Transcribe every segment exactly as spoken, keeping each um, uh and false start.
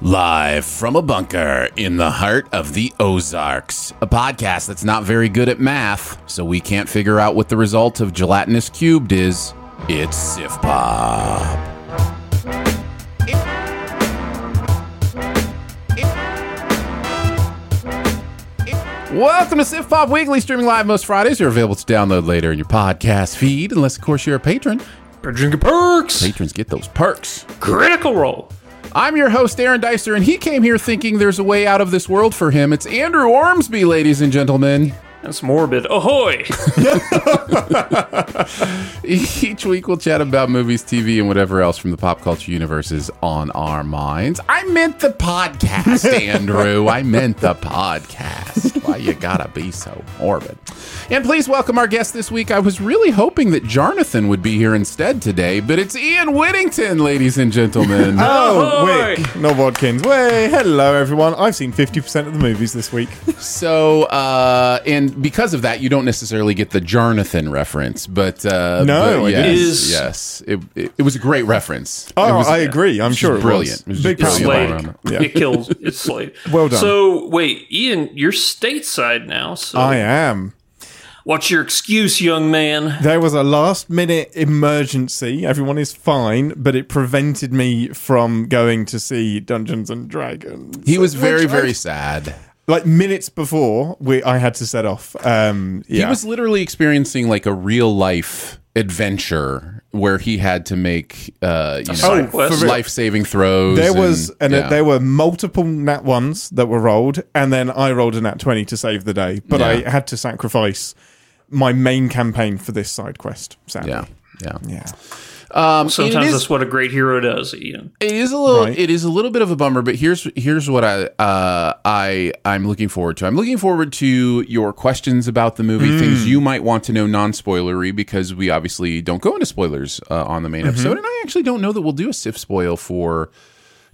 Live from a bunker in the heart of the Ozarks, a podcast that's not very good at math, so we can't figure out what the result of gelatinous cubed is. It's SifPop. Welcome to SifPop Weekly, streaming live most Fridays. You're available to download later in your podcast feed, unless, of course, you're a patron. Patron get perks. Patrons get those perks. Critical Role. I'm your host, Aaron Dicer, and he came here thinking there's a way out of this world for him. It's Andrew Ormsby, ladies and gentlemen. That's morbid. Ahoy! Each week we'll chat about movies, T V, and whatever else from the pop culture universe is on our minds. I meant the podcast, Andrew. I meant the podcast. Why you gotta be so morbid? And please welcome our guest this week. I was really hoping that Jarnathan would be here instead today, but it's Ian Whittington, ladies and gentlemen. Oh, Wick. No Watkins. Way. Hello, everyone. I've seen fifty percent of the movies this week. So, uh, and because of that, you don't necessarily get the Jarnathan reference, but uh, no, but yes, it is. Yes, it, it, it was a great reference. Oh, was, I agree. I'm sure it brilliant. was brilliant. It was brilliant. It's Slade. Yeah. It kills. It's Slade. Well done. So wait, Ian, you're stateside now. So I am. What's your excuse, young man? There was a last-minute emergency. Everyone is fine, but it prevented me from going to see Dungeons and Dragons. He was very, very sad. Like minutes before we, I had to set off. Um, yeah. He was literally experiencing like a real life adventure where he had to make uh, you know, oh, life saving throws. There was and, and yeah. a, there were multiple nat ones that were rolled, and then I rolled a nat twenty to save the day. But yeah. I had to sacrifice my main campaign for this side quest. Sadly, yeah, yeah, yeah. Um, Sometimes is, that's what a great hero does, Ian. It is a little, right? It is a little bit of a bummer, but here's here's what I uh, I I'm looking forward to. I'm looking forward to your questions about the movie, mm. things you might want to know non-spoilery, because we obviously don't go into spoilers uh, on the main mm-hmm. episode, and I actually don't know that we'll do a Sif spoil for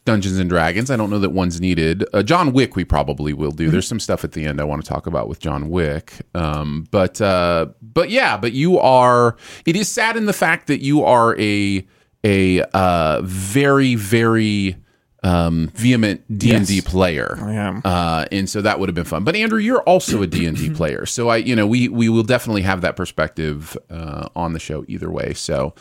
Dungeons and Dragons. I don't know that one's needed. Uh, John Wick, we probably will do. Mm-hmm. There's some stuff at the end I want to talk about with John Wick. Um, but uh, but yeah, but you are. It is sad in the fact that you are a a uh, very very um, vehement D and D yes, player. I am, uh, and so that would have been fun. But Andrew, you're also a D and D player, so I, you know, we we will definitely have that perspective uh, on the show either way. So.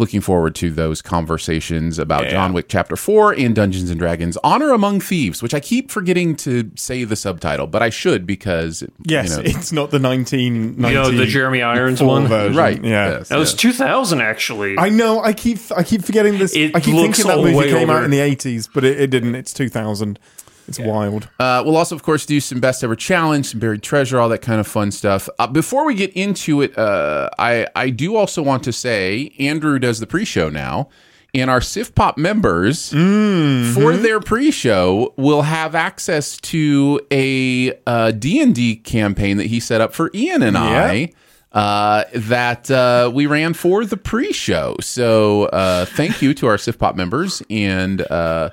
Looking forward to those conversations about yeah. John Wick Chapter four and Dungeons and Dragons Honor Among Thieves, which I keep forgetting to say the subtitle, but I should because... Yes, you know, it's not the nineteen ninety-four you know, the Jeremy Irons one? Version. Right. Yeah. Yes, that yes. was two thousand, actually. I know. I keep I keep forgetting this. It I keep thinking that movie came older. out in the eighties, but it, it didn't. It's two thousand. It's yeah. wild. Uh, we'll also, of course, do some Best Ever Challenge, some Buried Treasure, all that kind of fun stuff. Uh, before we get into it, uh, I, I do also want to say Andrew does the pre-show now, and our SifPop members, mm-hmm. for their pre-show, will have access to a uh, D and D campaign that he set up for Ian and yeah. I. Uh, that uh, we ran for the pre-show. So uh, thank you to our SifPop members, and... Uh,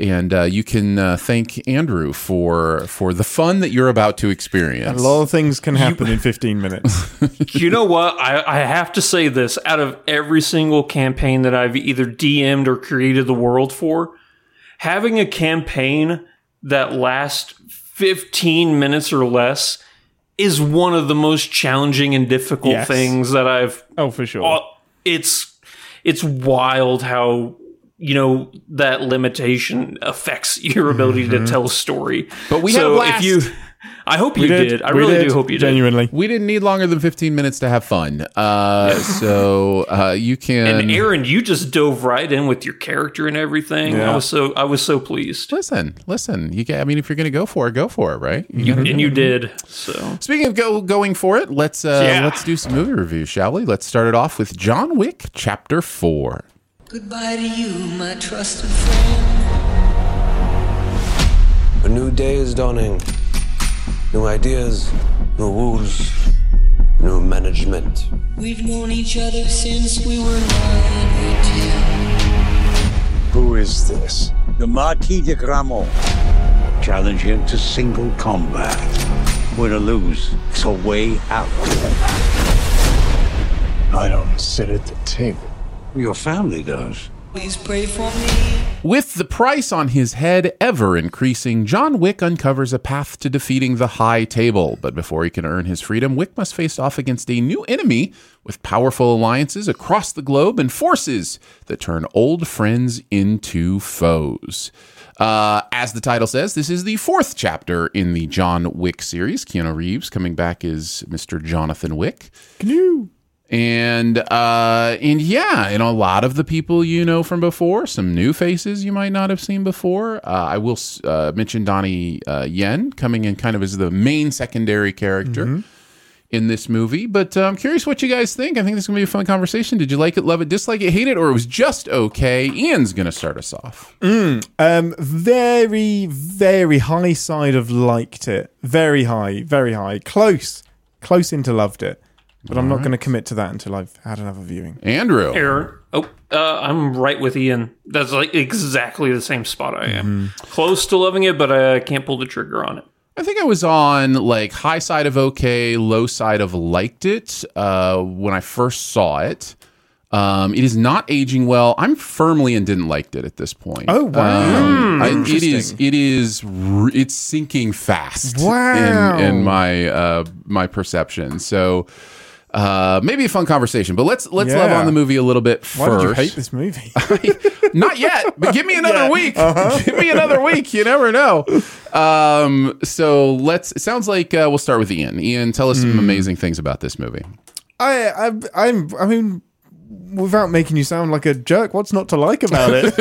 And uh, you can uh, thank Andrew for for the fun that you're about to experience. A lot of things can happen you, in fifteen minutes. You know what? I, I have to say this. Out of every single campaign that I've either D M'd or created the world for, having a campaign that lasts fifteen minutes or less is one of the most challenging and difficult yes. things that I've... Oh, for sure. Uh, it's it's wild how... You know, that limitation affects your ability mm-hmm. to tell a story. But we so had a blast. If you, I hope you did. did. I we really did. do hope you Genuinely. did. Genuinely. We didn't need longer than fifteen minutes to have fun. Uh, so uh, you can... And Aaron, you just dove right in with your character and everything. Yeah. I was so I was so pleased. Listen, listen. You can, I mean, if you're going to go for it, go for it, right? You you, and it. you did. So Speaking of go, going for it, let's uh, yeah. let's do some movie reviews, shall we? Let's start it off with John Wick Chapter four. Goodbye to you, my trusted friend. day is dawning. New ideas, new rules, new management. We've known each other since we were nine or ten. Who is this? The Marquis de Gramont. Challenge him to single combat. Win or lose, it's a way out. I don't sit at the table. Your family does. Please pray for me. With the price on his head ever increasing, John Wick uncovers a path to defeating the High Table. But before he can earn his freedom, Wick must face off against a new enemy with powerful alliances across the globe and forces that turn old friends into foes. Uh, as the title says, this is the fourth chapter in the John Wick series. Keanu Reeves coming back as Mister Jonathan Wick. Canoe. And, uh, and yeah, and a lot of the people you know from before, some new faces you might not have seen before. Uh, I will uh, mention Donnie uh, Yen coming in kind of as the main secondary character mm-hmm. in this movie. But uh, I'm curious what you guys think. I think this is going to be a fun conversation. Did you like it, love it, dislike it, hate it, or it was just okay? Ian's going to start us off. Mm, um, very, very high side of liked it. Very high, very high. Close, close into loved it. But I'm All not right. going to commit to that until I've had another viewing. Andrew. Aaron. Oh, uh, I'm right with Ian. That's like exactly the same spot I am. Mm-hmm. Close to loving it, but I can't pull the trigger on it. I think I was on like high side of okay, low side of liked it uh, when I first saw it. Um, it is not aging well. I'm firmly in didn't liked it at this point. Oh wow! Um, mm, it, it is. It is. Re- it's sinking fast. Wow. In, in my uh, my perception. So. Uh, maybe a fun conversation, but let's let's yeah. love on the movie a little bit first. Why did you hate this movie? Not yet, but give me another yeah. week. Uh-huh. Give me another week. You never know. Um, so let's. It sounds like uh, we'll start with Ian. Ian, tell us mm. some amazing things about this movie. I, I I'm I mean, without making you sound like a jerk, what's not to like about it?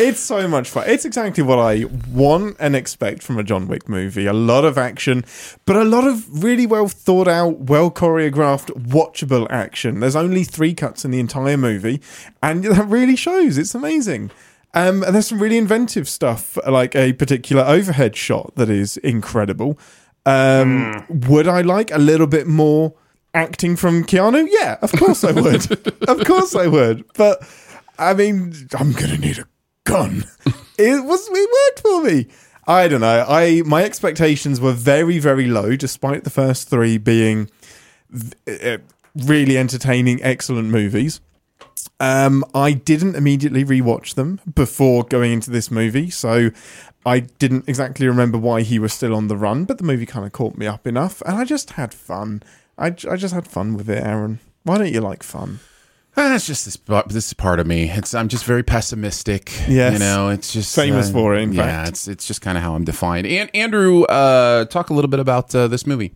It's so much fun. It's exactly what I want and expect from a John Wick movie. A lot of action, but a lot of really well thought out, well choreographed, watchable action. There's only three cuts in the entire movie, and that really shows. It's amazing. Um, and there's some really inventive stuff, like a particular overhead shot that is incredible. Um, mm. Would I like a little bit more acting from Keanu? Yeah, of course I would. Of course I would. But, I mean, I'm going to need a gun. It was it worked for me. I don't know. I my expectations were very, very low, despite the first three being th- really entertaining, excellent movies. Um, I didn't immediately rewatch them before going into this movie, so I didn't exactly remember why he was still on the run, but the movie kind of caught me up enough, and I just had fun. I, I just had fun with it, Aaron. Why don't you like fun? That's just this. This is part of me. It's I'm just very pessimistic. Yes, you know, it's just famous uh, for it. In yeah, fact. it's it's just kind of how I'm defined. And Andrew, uh, talk a little bit about uh, this movie.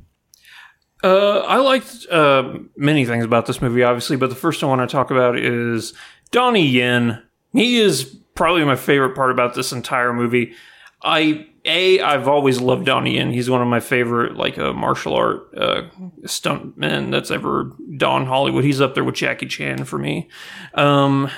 Uh, I liked uh, many things about this movie, obviously, but the first I want to talk about is Donnie Yen. He is probably my favorite part about this entire movie. I a I've always loved Donnie Yen. He's one of my favorite like uh, martial art uh, stuntmen that's ever done Hollywood. He's up there with Jackie Chan for me. Um,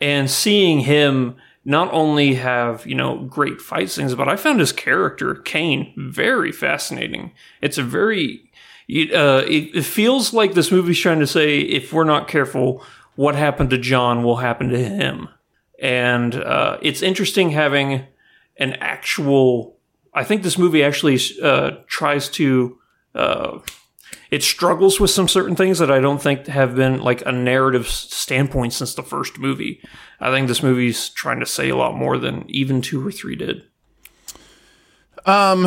and seeing him not only have you know great fight scenes, but I found his character Kane very fascinating. It's a very it, uh, it, it feels like this movie's trying to say if we're not careful, what happened to John will happen to him. And uh, it's interesting having an actual, I think this movie actually uh, tries to, uh, it struggles with some certain things that I don't think have been like a narrative standpoint since the first movie. I think this movie's trying to say a lot more than even two or three did. Um,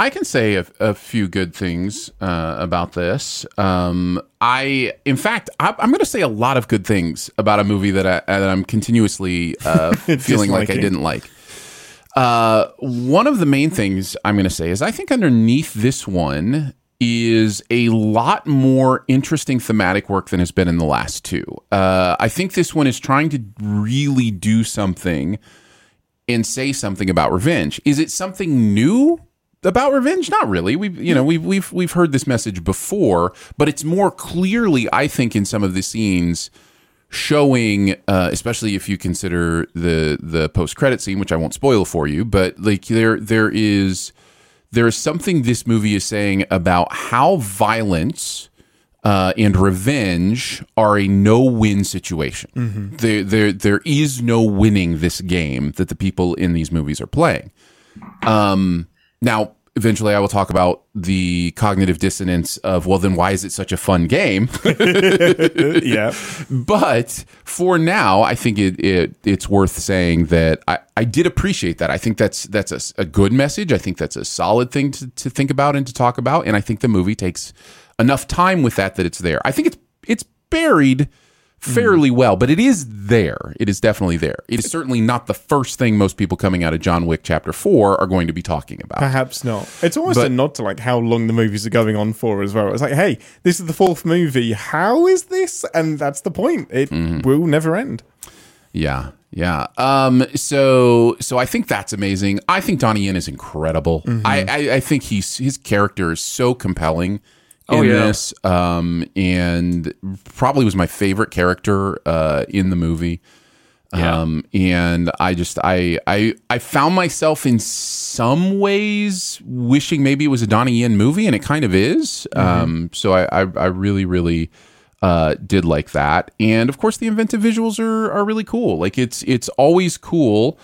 I can say a, a few good things uh, about this. Um, I, in fact, I, I'm going to say a lot of good things about a movie that, I, that I'm continuously uh, feeling like I didn't like. Uh, one of the main things I'm going to say is I think underneath this one is a lot more interesting thematic work than has been in the last two. Uh, I think this one is trying to really do something and say something about revenge. Is it something new about revenge? Not really. We, you know, we've we've we've heard this message before, but it's more clearly, I think, in some of the scenes showing, uh, especially if you consider the the post-credit scene, which I won't spoil for you, but like there there is there is something this movie is saying about how violence uh, and revenge are a no-win situation. Mm-hmm. There there there is no winning this game that the people in these movies are playing. Um, now, eventually I will talk about the cognitive dissonance of, well, then why is it such a fun game? Yeah. But for now, I think it, it it's worth saying that I, I did appreciate that. I think that's that's a, a good message. I think that's a solid thing to, to think about and to talk about. And I think the movie takes enough time with that that it's there. I think it's it's buried fairly well, but it is there. It is definitely there. It is certainly not the first thing most people coming out of John Wick Chapter four are going to be talking about. Perhaps not. It's almost but, a nod to like how long the movies are going on for as well. It's like, hey, this is the fourth movie. How is this? And that's the point. It mm-hmm. will never end. Yeah, yeah. Um, so, so I think that's amazing. I think Donnie Yen is incredible. Mm-hmm. I, I, I think he's his character is so compelling. Oh, in yeah. this, um, and probably was my favorite character uh, in the movie. Yeah. Um, and I just, I, I, I found myself in some ways wishing maybe it was a Donnie Yen movie, and it kind of is. Mm-hmm. Um, so I, I, I really, really uh, did like that. And of course, the inventive visuals are are really cool. Like it's it's always cool.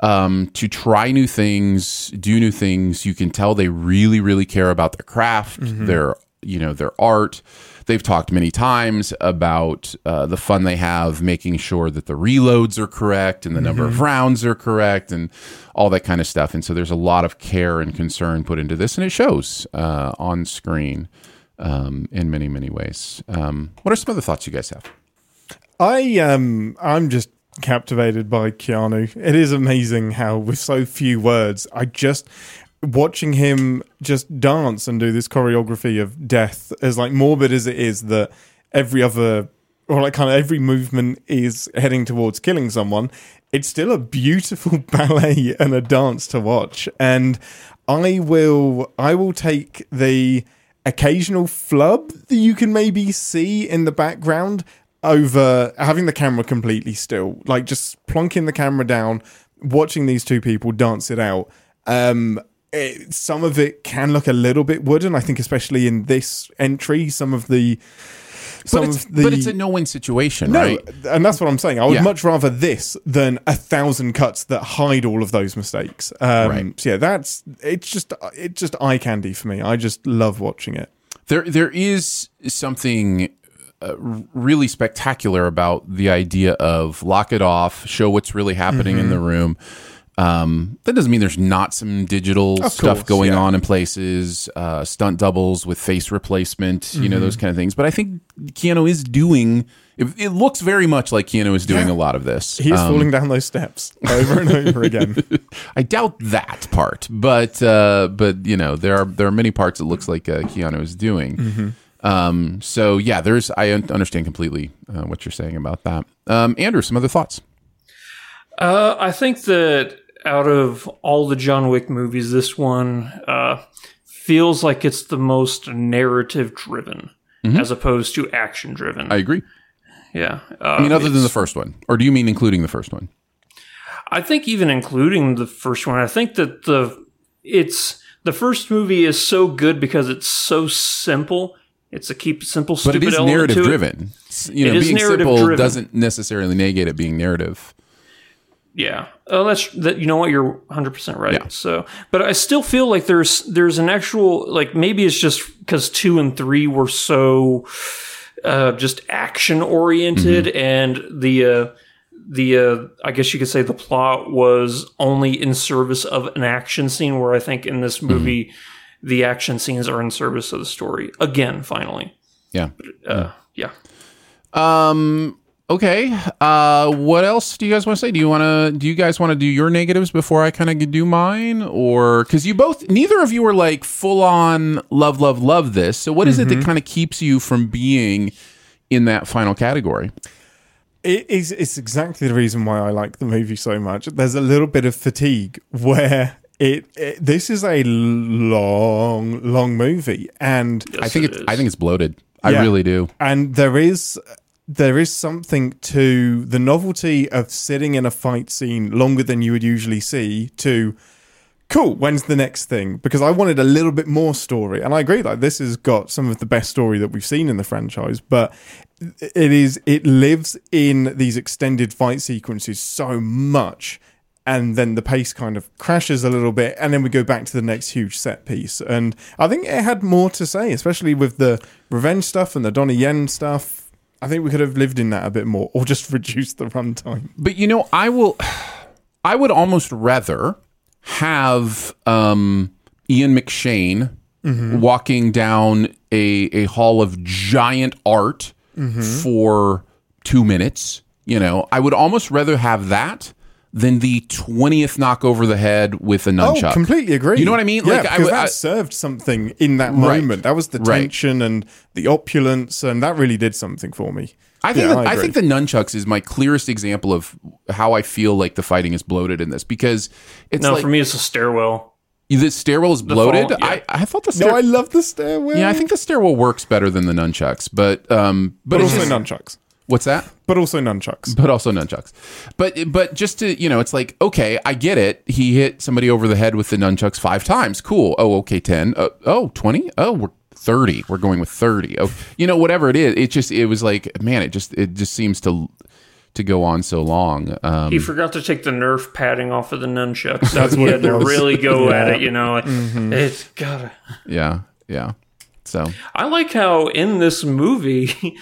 Um, to try new things, do new things. You can tell they really, really care about their craft, mm-hmm. their, you know, their art. They've talked many times about uh, the fun they have making sure that the reloads are correct and the number mm-hmm. of rounds are correct and all that kind of stuff. And so there's a lot of care and concern put into this, and it shows uh, on screen um, in many, many ways. Um, what are some other thoughts you guys have? I um, I'm just. captivated by Keanu. It is amazing how with so few words, I just watching him just dance and do this choreography of death, as like morbid as it is that every other or like kind of every movement is heading towards killing someone, it's still a beautiful ballet and a dance to watch. And I will I will take the occasional flub that you can maybe see in the background over having the camera completely still, like just plonking the camera down, watching these two people dance it out. Um, it, some of it can look a little bit wooden, I think, especially in this entry. Some of the, some but it's, of the, but it's a no-win situation, no, right? And that's what I'm saying. I would yeah. much rather this than a thousand cuts that hide all of those mistakes. Um, right. So yeah, that's it's just it's just eye candy for me. I just love watching it. There, there is something. Uh, really spectacular about the idea of lock it off, show what's really happening mm-hmm. in the room. Um, that doesn't mean there's not some digital of stuff course, going yeah. on in places, uh, stunt doubles with face replacement, mm-hmm. you know, those kind of things. But I think Keanu is doing, it, it looks very much like Keanu is doing yeah. a lot of this. He is um, falling down those steps over and over again. I doubt that part, but, uh, but you know, there are, there are many parts it looks like uh, Keanu is doing. Mm-hmm. Um, so yeah, there's, I understand completely uh, what you're saying about that. Um, Andrew, some other thoughts? Uh, I think that out of all the John Wick movies, this one, uh, feels like it's the most narrative driven mm-hmm. as opposed to action driven. I agree. Yeah. Uh, I mean, other than the first one, or do you mean including the first one? I think even including the first one, I think that the, it's, the first movie is so good because it's so simple. It's a keep it simple, stupid element to it. But it is narrative driven. You know, being simple doesn't necessarily negate it being narrative. Yeah, oh, that's that. You know what? You're one hundred percent right. Yeah. So, but I still feel like there's there's an actual like maybe it's just because two and three were so uh, just action oriented, mm-hmm. and the uh, the uh, I guess you could say the plot was only in service of an action scene. Where I think in this movie. Mm-hmm. The action scenes are in service of the story again. Finally, yeah, uh, yeah. Um. Okay. Uh. What else do you guys want to say? Do you want to? Do you guys want to do your negatives before I kind of do mine? Or because you both, neither of you are like full on love, love, love this. So what is mm-hmm. it that kind of keeps you from being in that final category? It is. It's exactly the reason why I like the movie so much. There's a little bit of fatigue where. It, it this is a long, long movie, and yes, I think it it's is. I think it's bloated. Yeah. I really do. And there is there is something to the novelty of sitting in a fight scene longer than you would usually see to, cool, when's the next thing? Because I wanted a little bit more story. And I agree, like, this has got some of the best story that we've seen in the franchise, but it is it lives in these extended fight sequences so much, and then the pace kind of crashes a little bit, and then we go back to the next huge set piece. And I think it had more to say, especially with the revenge stuff and the Donnie Yen stuff. I think we could have lived in that a bit more, or just reduced the runtime. But, you know, I will, I would almost rather have um, Ian McShane mm-hmm. walking down a, a hall of giant art mm-hmm. for two minutes. You know, I would almost rather have that than the twentieth knock over the head with a nunchuck. Oh, completely agree. You know what I mean? Yeah, like, because I, that I, served something in that right, moment. That was the tension right. and the opulence, and that really did something for me. I think, yeah, the, I, I think the nunchucks is my clearest example of how I feel like the fighting is bloated in this, because it's No, like, for me, it's a stairwell. The stairwell is bloated? Fall, yeah. I, I thought the stairwell... No, I love the stairwell. Yeah, I think the stairwell works better than the nunchucks, but... Um, but, but also just, nunchucks. What's that? But also nunchucks. But also nunchucks. But but just to, you know, it's like, okay, I get it. He hit somebody over the head with the nunchucks five times. Cool. Oh, okay, ten. Uh, oh, twenty. Oh, we're thirty. We're going with thirty. Oh, you know, whatever it is. It just, it was like, man, it just, it just seems to to go on so long. Um, he forgot to take the Nerf padding off of the nunchucks. That's what he had to really go yeah. at it, you know. Mm-hmm. It's gotta. Yeah, yeah. So I like how in this movie...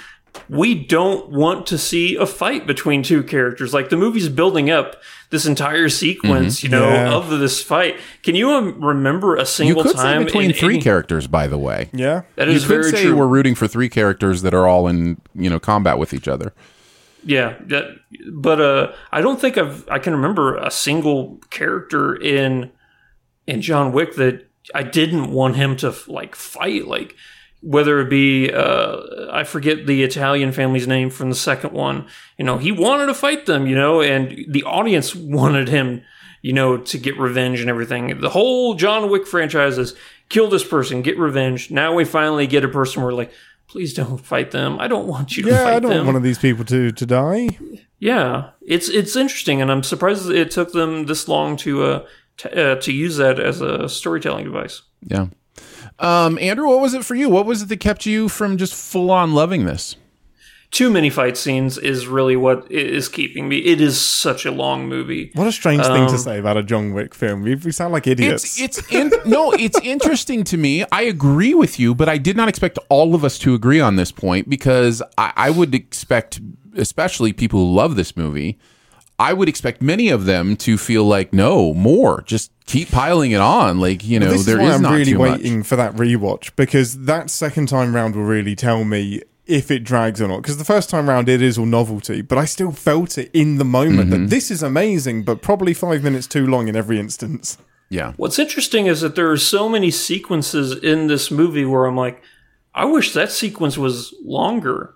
we don't want to see a fight between two characters. Like, the movie's building up this entire sequence, mm-hmm. you know, yeah. of this fight. Can you um, remember a single you could time say between in, three in, characters? By the way, yeah, that is you could very say true. We're rooting for three characters that are all in, you know, combat with each other. Yeah, that, but uh, I don't think I've I can remember a single character in in John Wick that I didn't want him to like fight like. Whether it be, uh, I forget the Italian family's name from the second one, you know, he wanted to fight them, you know, and the audience wanted him, you know, to get revenge and everything. The whole John Wick franchise is kill this person, get revenge. Now we finally get a person where we're like, please don't fight them. I don't want you to yeah, fight them. Yeah, I don't them. want one of these people to, to die. Yeah, it's it's interesting, and I'm surprised it took them this long to uh, t- uh, to use that as a storytelling device. Yeah. Um, Andrew, what was it for you? What was it that kept you from just full-on loving this? Too many fight scenes is really what is keeping me. It is such a long movie. What a strange um, thing to say about a John Wick film. We, we sound like idiots. It's, it's in, no, it's interesting to me. I agree with you, but I did not expect all of us to agree on this point, because I, I would expect, especially people who love this movie, I would expect many of them to feel like, no, more, just keep piling it on. Like, you know, well, this there is, why is I'm not really too waiting much. For that rewatch, because that second time round will really tell me if it drags or not. Because the first time round, it is all novelty, but I still felt it in the moment mm-hmm. that this is amazing, but probably five minutes too long in every instance. Yeah. What's interesting is that there are so many sequences in this movie where I'm like, I wish that sequence was longer.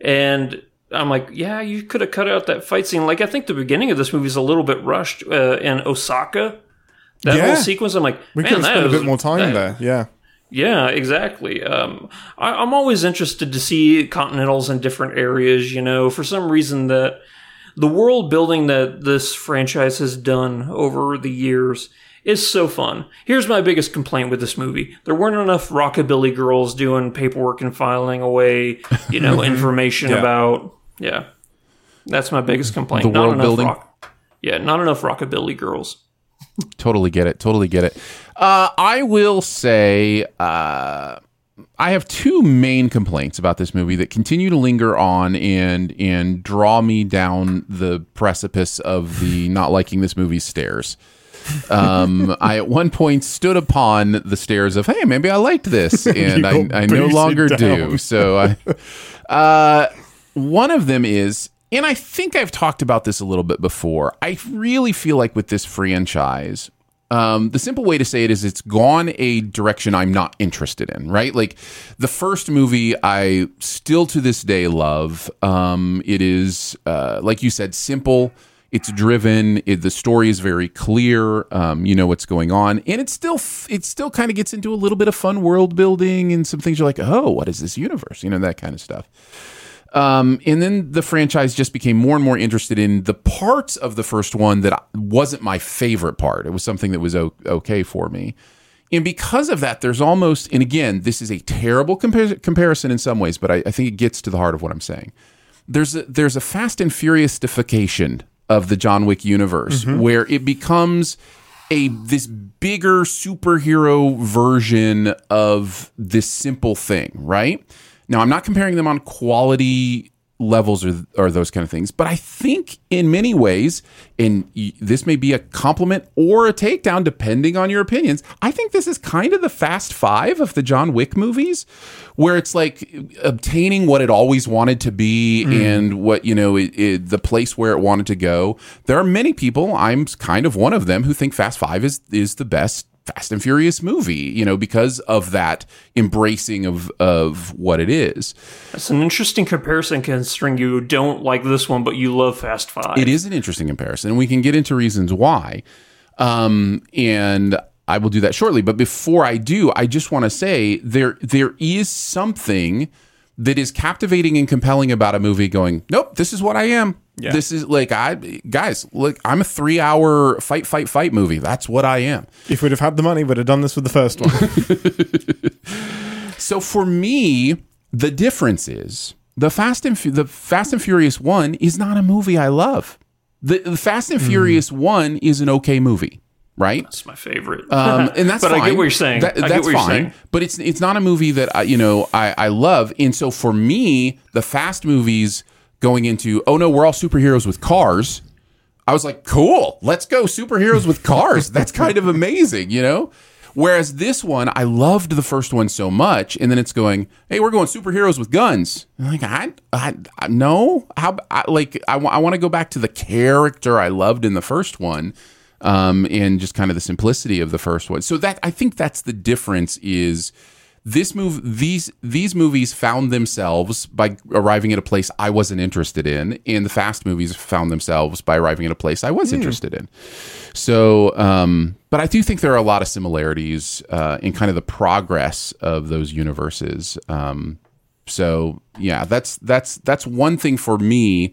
And I'm like, yeah, you could have cut out that fight scene. Like, I think the beginning of this movie is a little bit rushed uh, in Osaka. That yeah. whole sequence, I'm like, we man, could have spent a bit more time that, there. Yeah, yeah, exactly. Um, I, I'm always interested to see continentals in different areas. You know, for some reason that the world building that this franchise has done over the years is so fun. Here's my biggest complaint with this movie. There weren't enough rockabilly girls doing paperwork and filing away, you know, information yeah. about... Yeah. That's my biggest complaint. The not world enough building. Rock, yeah, not enough rockabilly girls. Totally get it. Totally get it. Uh, I will say uh, I have two main complaints about this movie that continue to linger on and and draw me down the precipice of the not liking this movie's stairs. um I at one point stood upon the stairs of, hey, maybe I liked this, and I, I no longer do. So I uh one of them is, and I think I've talked about this a little bit before, I really feel like with this franchise, um, the simple way to say it is it's gone a direction I'm not interested in, right? Like, the first movie I still to this day love. Um, it is, uh, like you said, simple. It's driven. It, the story is very clear. Um, you know what's going on, and it's still it still kind of gets into a little bit of fun world building and some things you're like, oh, what is this universe? You know, that kind of stuff. Um, and then the franchise just became more and more interested in the parts of the first one that wasn't my favorite part. It was something that was o- okay for me. And because of that, there's almost, and again, this is a terrible compar- comparison in some ways, but I, I think it gets to the heart of what I'm saying. There's a, there's a Fast and Furious-ification of the John Wick universe, mm-hmm. where it becomes a this bigger superhero version of this simple thing, right? Now, I'm not comparing them on quality levels or, or those kind of things, but I think in many ways, and this may be a compliment or a takedown depending on your opinions, I think this is kind of the Fast Five of the John Wick movies, where it's like obtaining what it always wanted to be mm. and what, you know, it, it, the place where it wanted to go. There are many people, I'm kind of one of them, who think Fast Five is is the best Fast and Furious movie, you know, because of that embracing of of what it is. That's an interesting comparison, considering you don't like this one, but you love Fast Five. It is an interesting comparison, and we can get into reasons why. Um, and I will do that shortly. But before I do, I just want to say there there is something that is captivating and compelling about a movie going, nope, this is what I am. Yeah. This is like, I guys, look, I'm a three hour fight, fight, fight movie. That's what I am. If we'd have had the money, we'd have done this with the first one. So for me, the difference is the Fast and Fu- the Fast and Furious one is not a movie I love. The, the Fast and mm. Furious one is an okay movie. Right, that's my favorite, um, and that's. But fine. I get what you're saying. That, that's I get what fine, you're saying. But it's it's not a movie that I, you know I, I love, and so for me, the Fast movies going into oh no, we're all superheroes with cars. I was like, cool, let's go superheroes with cars. That's kind of amazing, you know. Whereas this one, I loved the first one so much, and then it's going, hey, we're going superheroes with guns. I'm like I, I, I no, how I, like I, I want to go back to the character I loved in the first one. Um, and just kind of the simplicity of the first one. So that I think that's the difference is this move. These these movies found themselves by arriving at a place I wasn't interested in, and the Fast movies found themselves by arriving at a place I was mm. interested in. So, um, but I do think there are a lot of similarities uh, in kind of the progress of those universes. Um, so yeah, that's that's that's one thing for me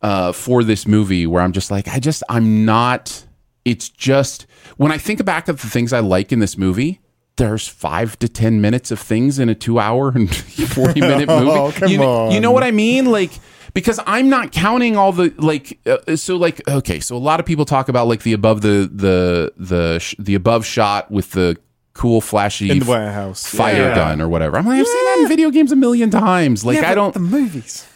uh, for this movie where I'm just like I just I'm not. It's just, when I think back of the things I like in this movie, there's five to ten minutes of things in a two hour and forty minute movie. oh, come you, on. You know what I mean? Like, because I'm not counting all the, like, uh, so like, okay, so a lot of people talk about like the above the, the, the, sh- the above shot with the cool flashy in the warehouse. fire yeah. gun or whatever. I'm like, I've yeah. seen that in video games a million times. Like yeah, I don't. The movies.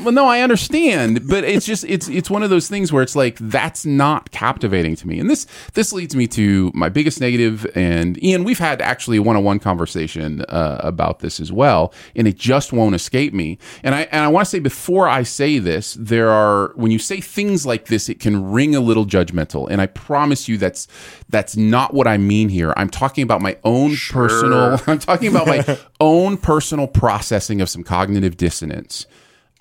Well, no, I understand, but it's just it's it's one of those things where it's like that's not captivating to me. And this this leads me to my biggest negative. And Ian, we've had actually a one-on-one conversation uh, about this as well, and it just won't escape me. And I and I want to say before I say this, there are when you say things like this, it can ring a little judgmental, and I promise you that's that's not what I mean here. I'm talking about my own sure. personal. I'm talking about my own personal processing of some cognitive dissonance.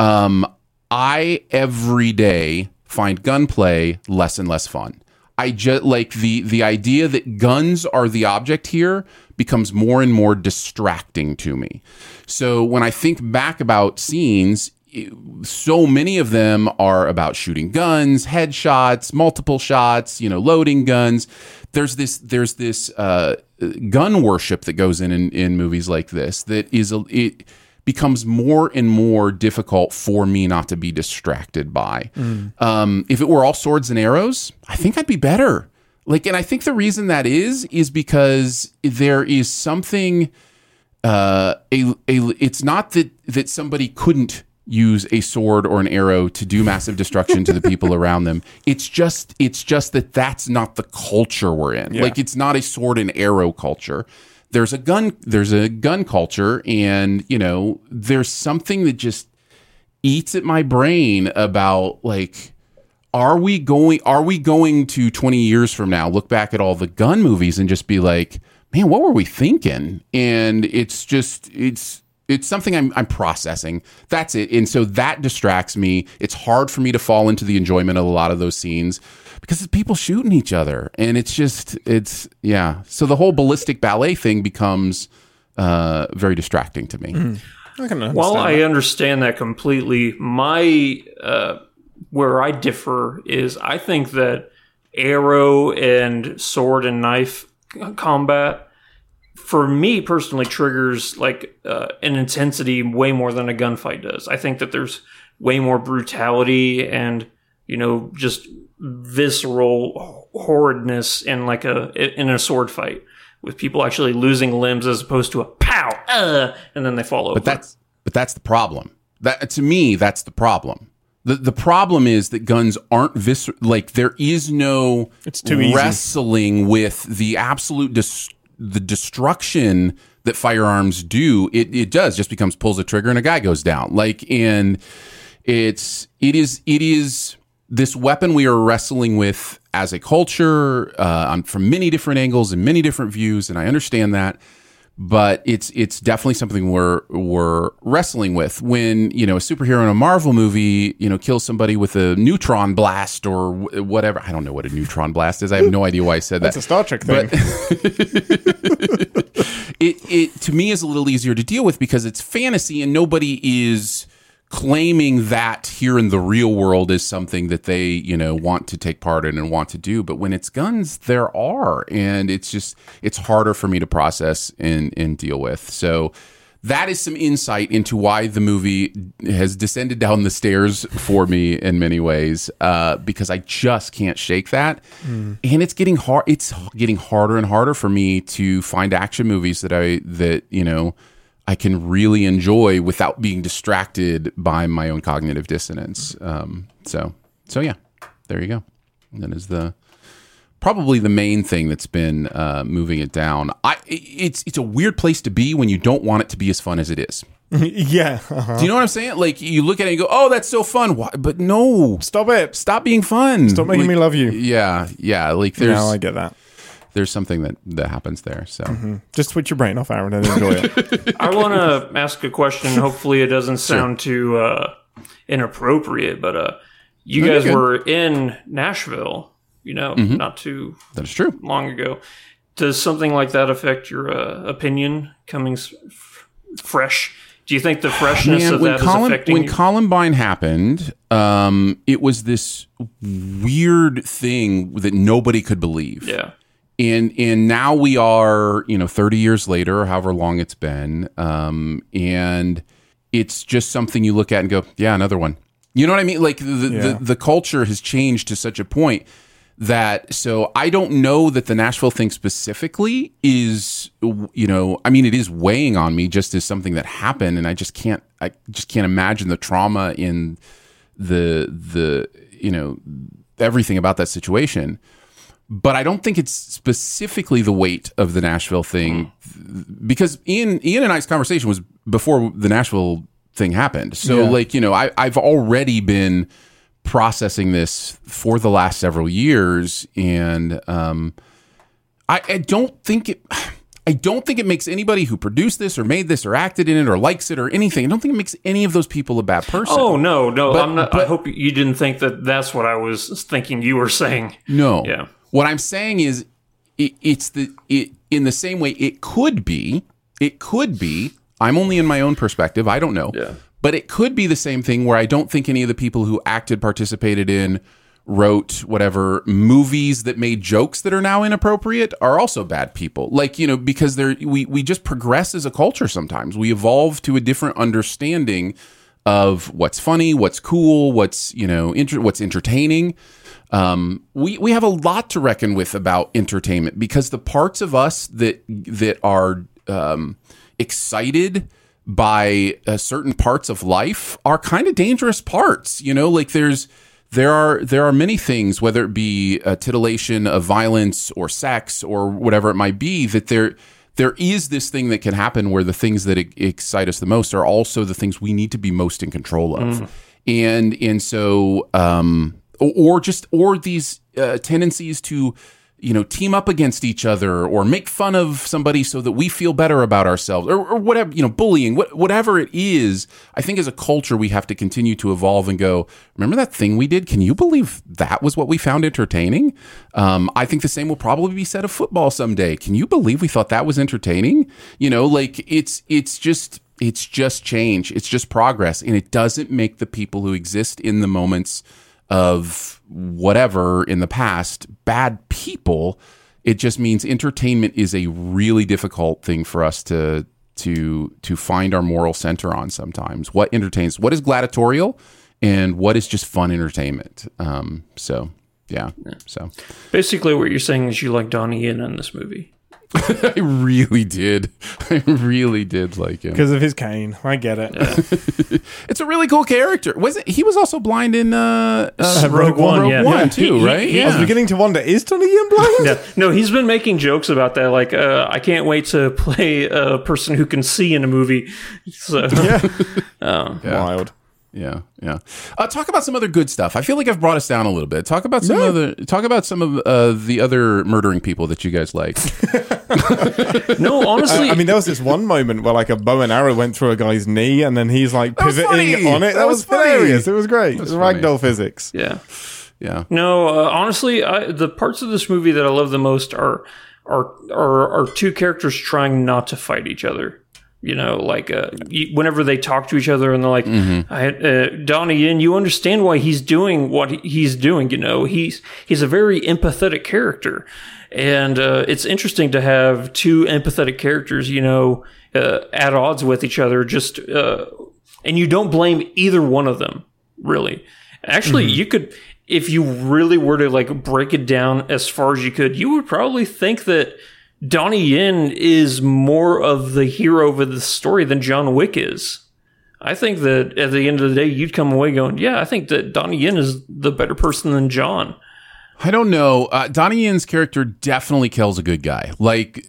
Um, I every day find gunplay less and less fun. I just like the, the idea that guns are the object here becomes more and more distracting to me. So when I think back about scenes, it, so many of them are about shooting guns, headshots, multiple shots, you know, loading guns. There's this, there's this, uh, gun worship that goes in, in, in movies like this, that is, a, it, becomes more and more difficult for me not to be distracted by. Mm. Um, if it were all swords and arrows, I think I'd be better. Like, and I think the reason that is, is because there is something, uh, a, a, it's not that, that somebody couldn't use a sword or an arrow to do massive destruction to the people around them. It's just, it's just that that's not the culture we're in. Yeah. Like, it's not a sword and arrow culture. There's a gun. There's a gun culture, and you know, there's something that just eats at my brain about like, are we going? Are we going to twenty years from now look back at all the gun movies and just be like, man, what were we thinking? And it's just it's it's something I'm I'm processing. That's it. And so that distracts me. It's hard for me to fall into the enjoyment of a lot of those scenes. Because it's people shooting each other, and it's just, it's, yeah. So the whole ballistic ballet thing becomes uh, very distracting to me. Mm. I can understand. While I that. understand that completely, my uh, where I differ is I think that arrow and sword and knife combat, for me personally, triggers like uh, an intensity way more than a gunfight does. I think that there's way more brutality and, you know, just visceral horridness in like a in a sword fight, with people actually losing limbs as opposed to a pow, uh, and then they fall over. But that's but that's the problem. That to me, that's the problem. The the problem is that guns aren't visceral. Like there is no it's too wrestling easy. with the absolute dis- the destruction that firearms do. It it does just becomes pulls a trigger and a guy goes down. Like and it's it is it is. This weapon we are wrestling with as a culture uh, from many different angles and many different views, and I understand that, but it's it's definitely something we're we're wrestling with. When you know a superhero in a Marvel movie, you know, kills somebody with a neutron blast or w- whatever. I don't know what a neutron blast is. I have no idea why I said that. That's a Star Trek thing. But it it to me is a little easier to deal with because it's fantasy and nobody is claiming that here in the real world is something that they, you know, want to take part in and want to do. But when it's guns, there are. And it's just, it's harder for me to process and, and deal with. So that is some insight into why the movie has descended down the stairs for me in many ways, uh, because I just can't shake that. Mm. And it's getting hard. It's getting harder and harder for me to find action movies that I, that, you know, I can really enjoy without being distracted by my own cognitive dissonance. Um, so, so yeah, there you go. And that is the probably the main thing that's been uh, moving it down. I it's it's a weird place to be when you don't want it to be as fun as it is. yeah, uh-huh. Do you know what I'm saying? Like you look at it and you go, "Oh, that's so fun," why? But no, stop it! Stop being fun! Stop making like, me love you! Yeah, yeah. Like there's, no, I get that. There's something that, that happens there. So mm-hmm. Just switch your brain off, Aaron, and enjoy it. I want to ask a question. Hopefully, it doesn't sound sure. too uh, inappropriate, but uh, you no, guys were in Nashville, you know, mm-hmm. not too that is true. long ago. Does something like that affect your uh, opinion coming f- fresh? Do you think the freshness Man, of that Colum- is affecting when you? When Columbine happened, um, it was this weird thing that nobody could believe. Yeah. And and now we are, you know, thirty years later, or however long it's been, um, and it's just something you look at and go, yeah, another one. You know what I mean? Like the, yeah. the, the culture has changed to such a point that, so I don't know that the Nashville thing specifically is, you know, I mean, it is weighing on me just as something that happened, and I just can't, I just can't imagine the trauma in the the, you know, everything about that situation. But I don't think it's specifically the weight of the Nashville thing, because Ian Ian and I's conversation was before the Nashville thing happened. So, yeah. like, you know, I, I've already been processing this for the last several years, and um, I, I don't think it. I don't think it makes anybody who produced this or made this or acted in it or likes it or anything. I don't think it makes any of those people a bad person. Oh, no, no. But, I'm not, but, I hope you didn't think that that's what I was thinking you were saying. No. Yeah. What I'm saying is, it, it's the it, in the same way it could be. It could be. I'm only in my own perspective. I don't know. Yeah. But it could be the same thing where I don't think any of the people who acted, participated in, wrote whatever movies that made jokes that are now inappropriate are also bad people. Like, you know, because they're we we just progress as a culture. Sometimes we evolve to a different understanding of what's funny, what's cool, what's you know, inter- what's entertaining. Um, we, we have a lot to reckon with about entertainment, because the parts of us that that are um, excited by uh, certain parts of life are kind of dangerous parts. You know, like there's there are there are many things, whether it be a titillation of violence or sex or whatever it might be, that there there is this thing that can happen where the things that e- excite us the most are also the things we need to be most in control of, mm. and and so. Um, Or just, or these uh, tendencies to, you know, team up against each other or make fun of somebody so that we feel better about ourselves, or, or whatever, you know, bullying, wh- whatever it is. I think as a culture, we have to continue to evolve and go, remember that thing we did? Can you believe that was what we found entertaining? Um, I think the same will probably be said of football someday. Can you believe we thought that was entertaining? You know, like it's, it's just, It's just change. It's just progress. And it doesn't make the people who exist in the moments of whatever in the past bad people. It just means entertainment is a really difficult thing for us to to to find our moral center on sometimes. What entertains? What is gladiatorial? And what is just fun entertainment? Um, so, yeah. So basically what you're saying is you like Donnie Yen in this movie. I really did. I really did like him because of his cane. I get it. Yeah. It's a really cool character. Was it? He was also blind in uh, uh, Rogue, Rogue One, Rogue yeah. One yeah. too, he, right? He, yeah. I was beginning to wonder: is Donnie Yen blind? Yeah. No, he's been making jokes about that. Like, uh, I can't wait to play a person who can see in a movie. So, yeah. um, yeah. Wild. Yeah, yeah. Uh, talk about some other good stuff. I feel like I've brought us down a little bit. Talk about some no. other. Talk about some of uh, the other murdering people that you guys like. No, honestly, I, I mean, there was this one moment where like a bow and arrow went through a guy's knee, and then he's like pivoting on it. That, that was, was hilarious. It was great. It was, it was ragdoll physics. Yeah, yeah. No, uh, honestly, I, the parts of this movie that I love the most are are are, are two characters trying not to fight each other. You know, like uh, whenever they talk to each other and they're like, mm-hmm. I, uh, Donnie Yen, you understand why he's doing what he's doing. You know, he's he's a very empathetic character. And uh, it's interesting to have two empathetic characters, you know, uh, at odds with each other. Just uh, and you don't blame either one of them, really. Actually, mm-hmm. you could, if you really were to like break it down as far as you could, you would probably think that Donnie Yen is more of the hero of the story than John Wick is. I think that at the end of the day, you'd come away going, yeah, I think that Donnie Yen is the better person than John. I don't know. Uh, Donnie Yen's character definitely kills a good guy. Like,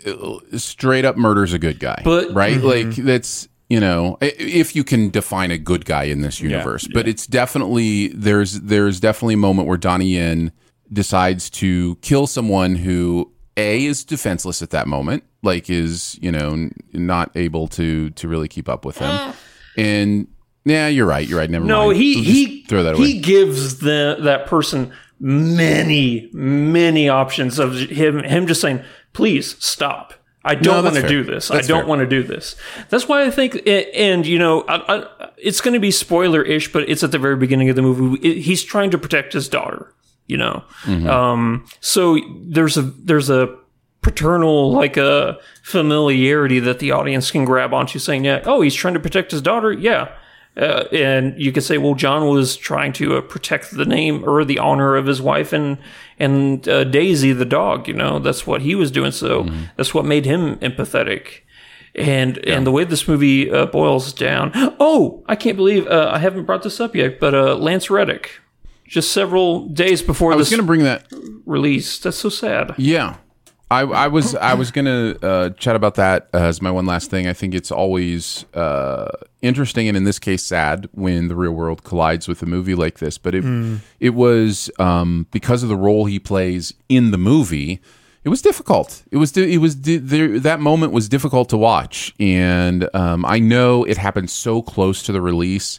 straight up murders a good guy. But, right? Mm-hmm. Like, that's, you know, if you can define a good guy in this universe. Yeah, but yeah. it's definitely, there's, there's definitely a moment where Donnie Yen decides to kill someone who... A is defenseless at that moment, like is, you know, not able to to really keep up with him. Uh, and yeah, you're right. You're right. Never no, mind. No, he, he, throw that away. He gives the that person many, many options of him him just saying, please stop. I don't no, want to do this. That's I don't fair. want to do this. That's why I think, and you know, I, I, it's going to be spoiler-ish, but it's at the very beginning of the movie. He's trying to protect his daughter. You know, mm-hmm. um, so there's a there's a paternal like a familiarity that the audience can grab onto, saying, "Yeah, oh, he's trying to protect his daughter." Yeah, uh, and you could say, "Well, John was trying to uh, protect the name or the honor of his wife and and uh, Daisy the dog." You know, that's what he was doing. So mm-hmm. that's what made him empathetic. And yeah. and the way this movie uh, boils down. Oh, I can't believe uh, I haven't brought this up yet, but uh, Lance Reddick. Just several days before I was this gonna bring that. release. That's so sad. Yeah. I, I was I was going to uh, chat about that uh, as my one last thing. I think it's always uh, interesting and in this case sad when the real world collides with a movie like this. But it, mm. it was um, because of the role he plays in the movie, it was difficult. It was it was there, that moment was difficult to watch. And um, I know it happened so close to the release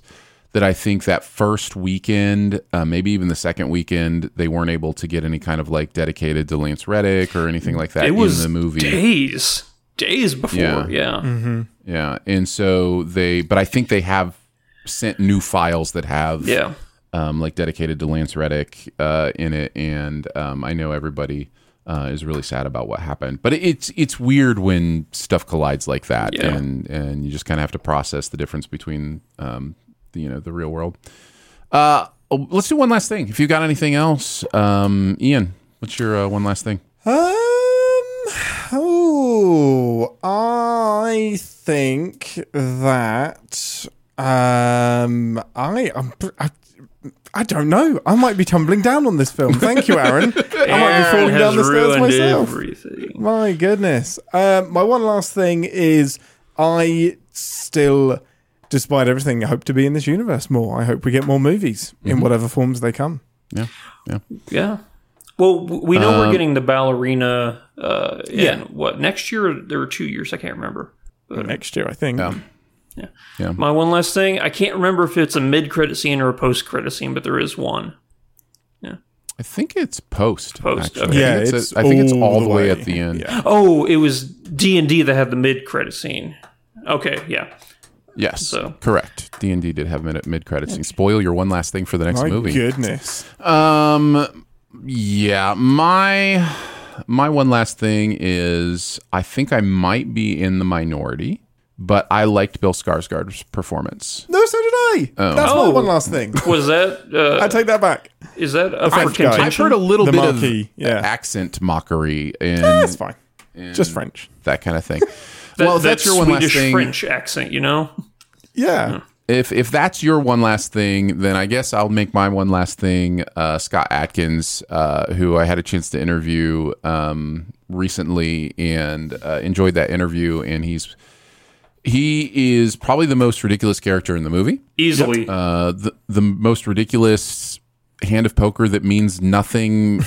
that I think that first weekend, uh, maybe even the second weekend, they weren't able to get any kind of like dedicated to Lance Reddick or anything like that it in was the movie. Days, days before, yeah, yeah. Mm-hmm. yeah. And so they, but I think they have sent new files that have, yeah, um, like dedicated to Lance Reddick uh, in it. And um, I know everybody uh, is really sad about what happened, but it's it's weird when stuff collides like that, yeah. and and you just kind of have to process the difference between. Um, you know, the real world. Uh, let's do one last thing. If you got anything else, um, Ian, what's your uh, one last thing? Um, oh, I think that um, I, I'm, I I don't know. I might be tumbling down on this film. Thank you, Aaron. Aaron I might be falling down the stairs myself. Everything. My goodness. Uh, my one last thing is I still. Despite everything, I hope to be in this universe more. I hope we get more movies mm-hmm. in whatever forms they come. Yeah, yeah, yeah. Well, we know um, we're getting the Ballerina. Uh, in yeah. What next year? There were two years. I can't remember. But, next year, I think. Yeah. yeah. Yeah. My one last thing. I can't remember if it's a mid-credit scene or a post-credit scene, but there is one. Yeah. I think it's post. Post. Okay. Yeah. I think it's, it's, a, I think it's all the way, way at the end. Yeah. Oh, it was D and D that had the mid-credit scene. Okay. Yeah. Yes, so. Correct. D and D did have mid, mid credits. Okay. Spoil your one last thing for the next My movie. My goodness. Um, yeah, my my one last thing is I think I might be in the minority, but I liked Bill Skarsgård's performance. No, so did I. Oh. That's oh. my one last thing. Was that? Uh, I take that back. Is that a French guy? I've heard a little the bit Marquis, of yeah. accent mockery. In, yeah, that's fine. In Just French. That kind of thing. That, well, if that's, that's your one Swedish, last thing. French accent, you know? Yeah. If if that's your one last thing, then I guess I'll make my one last thing. Uh, Scott Adkins, uh, who I had a chance to interview um, recently and uh, enjoyed that interview. And he's he is probably the most ridiculous character in the movie. Easily. Uh, the, the most ridiculous hand of poker that means nothing.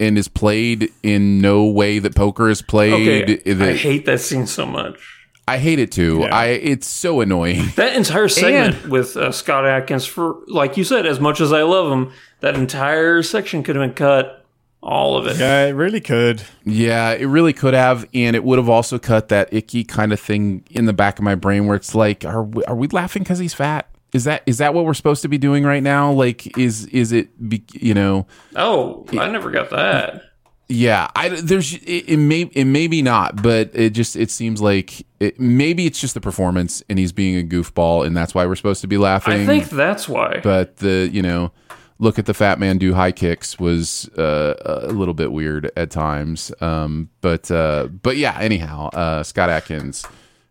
And is played in no way that poker is played. Okay. The, I hate that scene so much. I hate it too. Yeah. I it's so annoying. That entire segment and, with uh, Scott Adkins, for like you said, as much as I love him, that entire section could have been cut. All of it. Yeah, it really could. Yeah, it really could have, and it would have also cut that icky kind of thing in the back of my brain where it's like, are we, are we laughing because he's fat? Is that is that what we're supposed to be doing right now? Like, is is it, be, you know? Oh, I never got that. Yeah, I there's it, it may it maybe not, but it just it seems like it, maybe it's just the performance, and he's being a goofball, and that's why we're supposed to be laughing. I think that's why. But the you know, look at the fat man do high kicks was uh, a little bit weird at times. Um, but uh, but yeah, anyhow, uh, Scott Adkins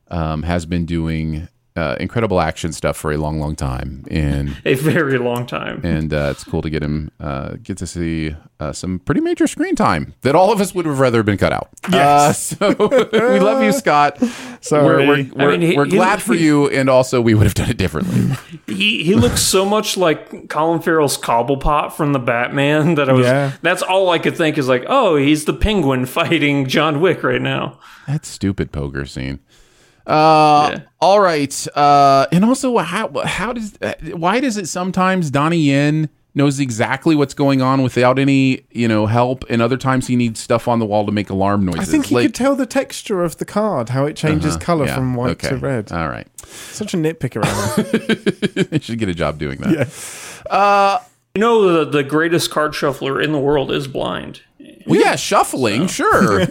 um, has been doing. Uh, incredible action stuff for a long, long time, and a very long time, and uh, it's cool to get him uh, get to see uh, some pretty major screen time that all of us would have rather been cut out. Yes, uh, so we love you, Scott. So we're we're, we're, I mean, he, we're glad he, for you, and also we would have done it differently. He he looks so much like Colin Farrell's Cobblepot from the Batman that I was. Yeah. That's all I could think is like, oh, he's the Penguin fighting John Wick right now. That stupid poker scene. Uh, yeah. All right. Uh, and also, how how does why does it sometimes Donnie Yen knows exactly what's going on without any you know help, and other times he needs stuff on the wall to make alarm noises? I think he like, could tell the texture of the card, how it changes uh-huh, color yeah, from white okay. to red. All right, such a nitpicker. They should get a job doing that. Yeah. Uh, you know, the the greatest card shuffler in the world is blind. Well, yeah, shuffling, so. Sure.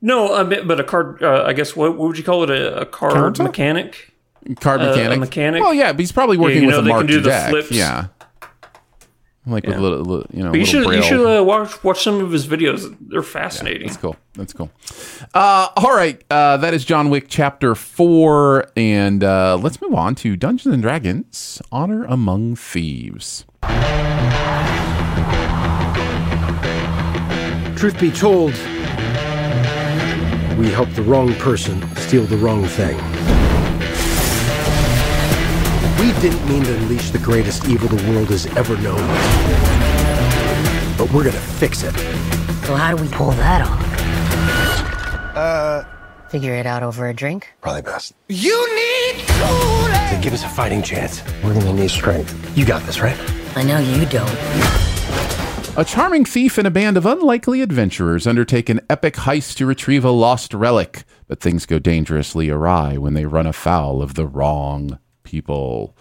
No, I mean, but a card, uh, I guess, what, what would you call it? A, a card Counter? mechanic? Card mechanic? Uh, a mechanic? Well, yeah, but he's probably working yeah, with know, a marked deck. Flips. Yeah. Like yeah. with a little, little, you know, but you should, braille. You should uh, watch, watch some of his videos. They're fascinating. Yeah, that's cool. That's cool. Uh, all right. Uh, that is John Wick Chapter four. And uh, let's move on to Dungeons and Dragons Honor Among Thieves. Truth be told, we helped the wrong person steal the wrong thing. We didn't mean to unleash the greatest evil the world has ever known. But we're gonna fix it. So how do we pull that off? Uh... Figure it out over a drink? Probably best. You need cooling! To give us a fighting chance, we're gonna need strength. You got this, right? I know you don't. A charming thief and a band of unlikely adventurers undertake an epic heist to retrieve a lost relic, but things go dangerously awry when they run afoul of the wrong people.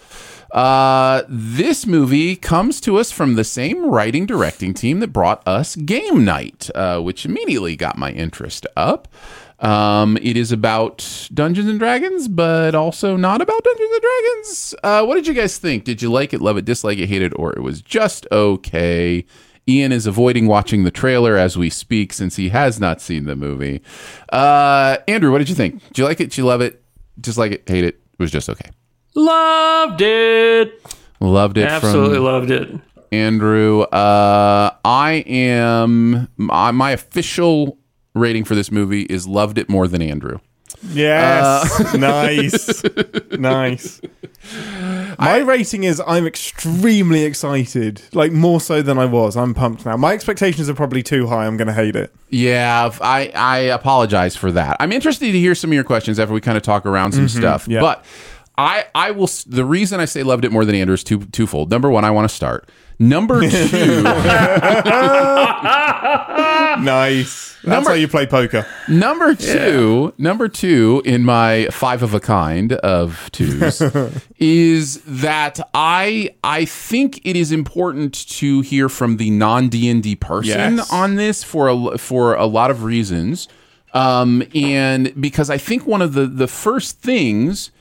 Uh, this movie comes to us from the same writing directing team that brought us Game Night, uh, which immediately got my interest up. Um, it is about Dungeons and Dragons, but also not about Dungeons and Dragons. Uh, what did you guys think? Did you like it, love it, dislike it, hate it, or it was just okay? Ian is avoiding watching the trailer as we speak since he has not seen the movie. Uh, Andrew, what did you think? Did you like it? Did you love it? Just like it? Hate it? It was just okay. Loved it. Loved it. Absolutely loved it. Andrew, uh, I am... My, my official rating for this movie is loved it more than Andrew. Yes. Uh, nice. Nice. My I, rating is I'm extremely excited, like more so than I was. I'm pumped now. My expectations are probably too high. I'm going to hate it. Yeah, I, I apologize for that. I'm interested to hear some of your questions after we kind of talk around some mm-hmm, stuff. Yeah. But I, I will. The reason I say loved it more than Andrew is two, twofold. Number one, I want to start. Number two. Nice. That's number, how you play poker. Number two, yeah. number two in my five of a kind of twos is that I I think it is important to hear from the non-D and D person yes. on this for a, for a lot of reasons. Um, and because I think one of the, the first things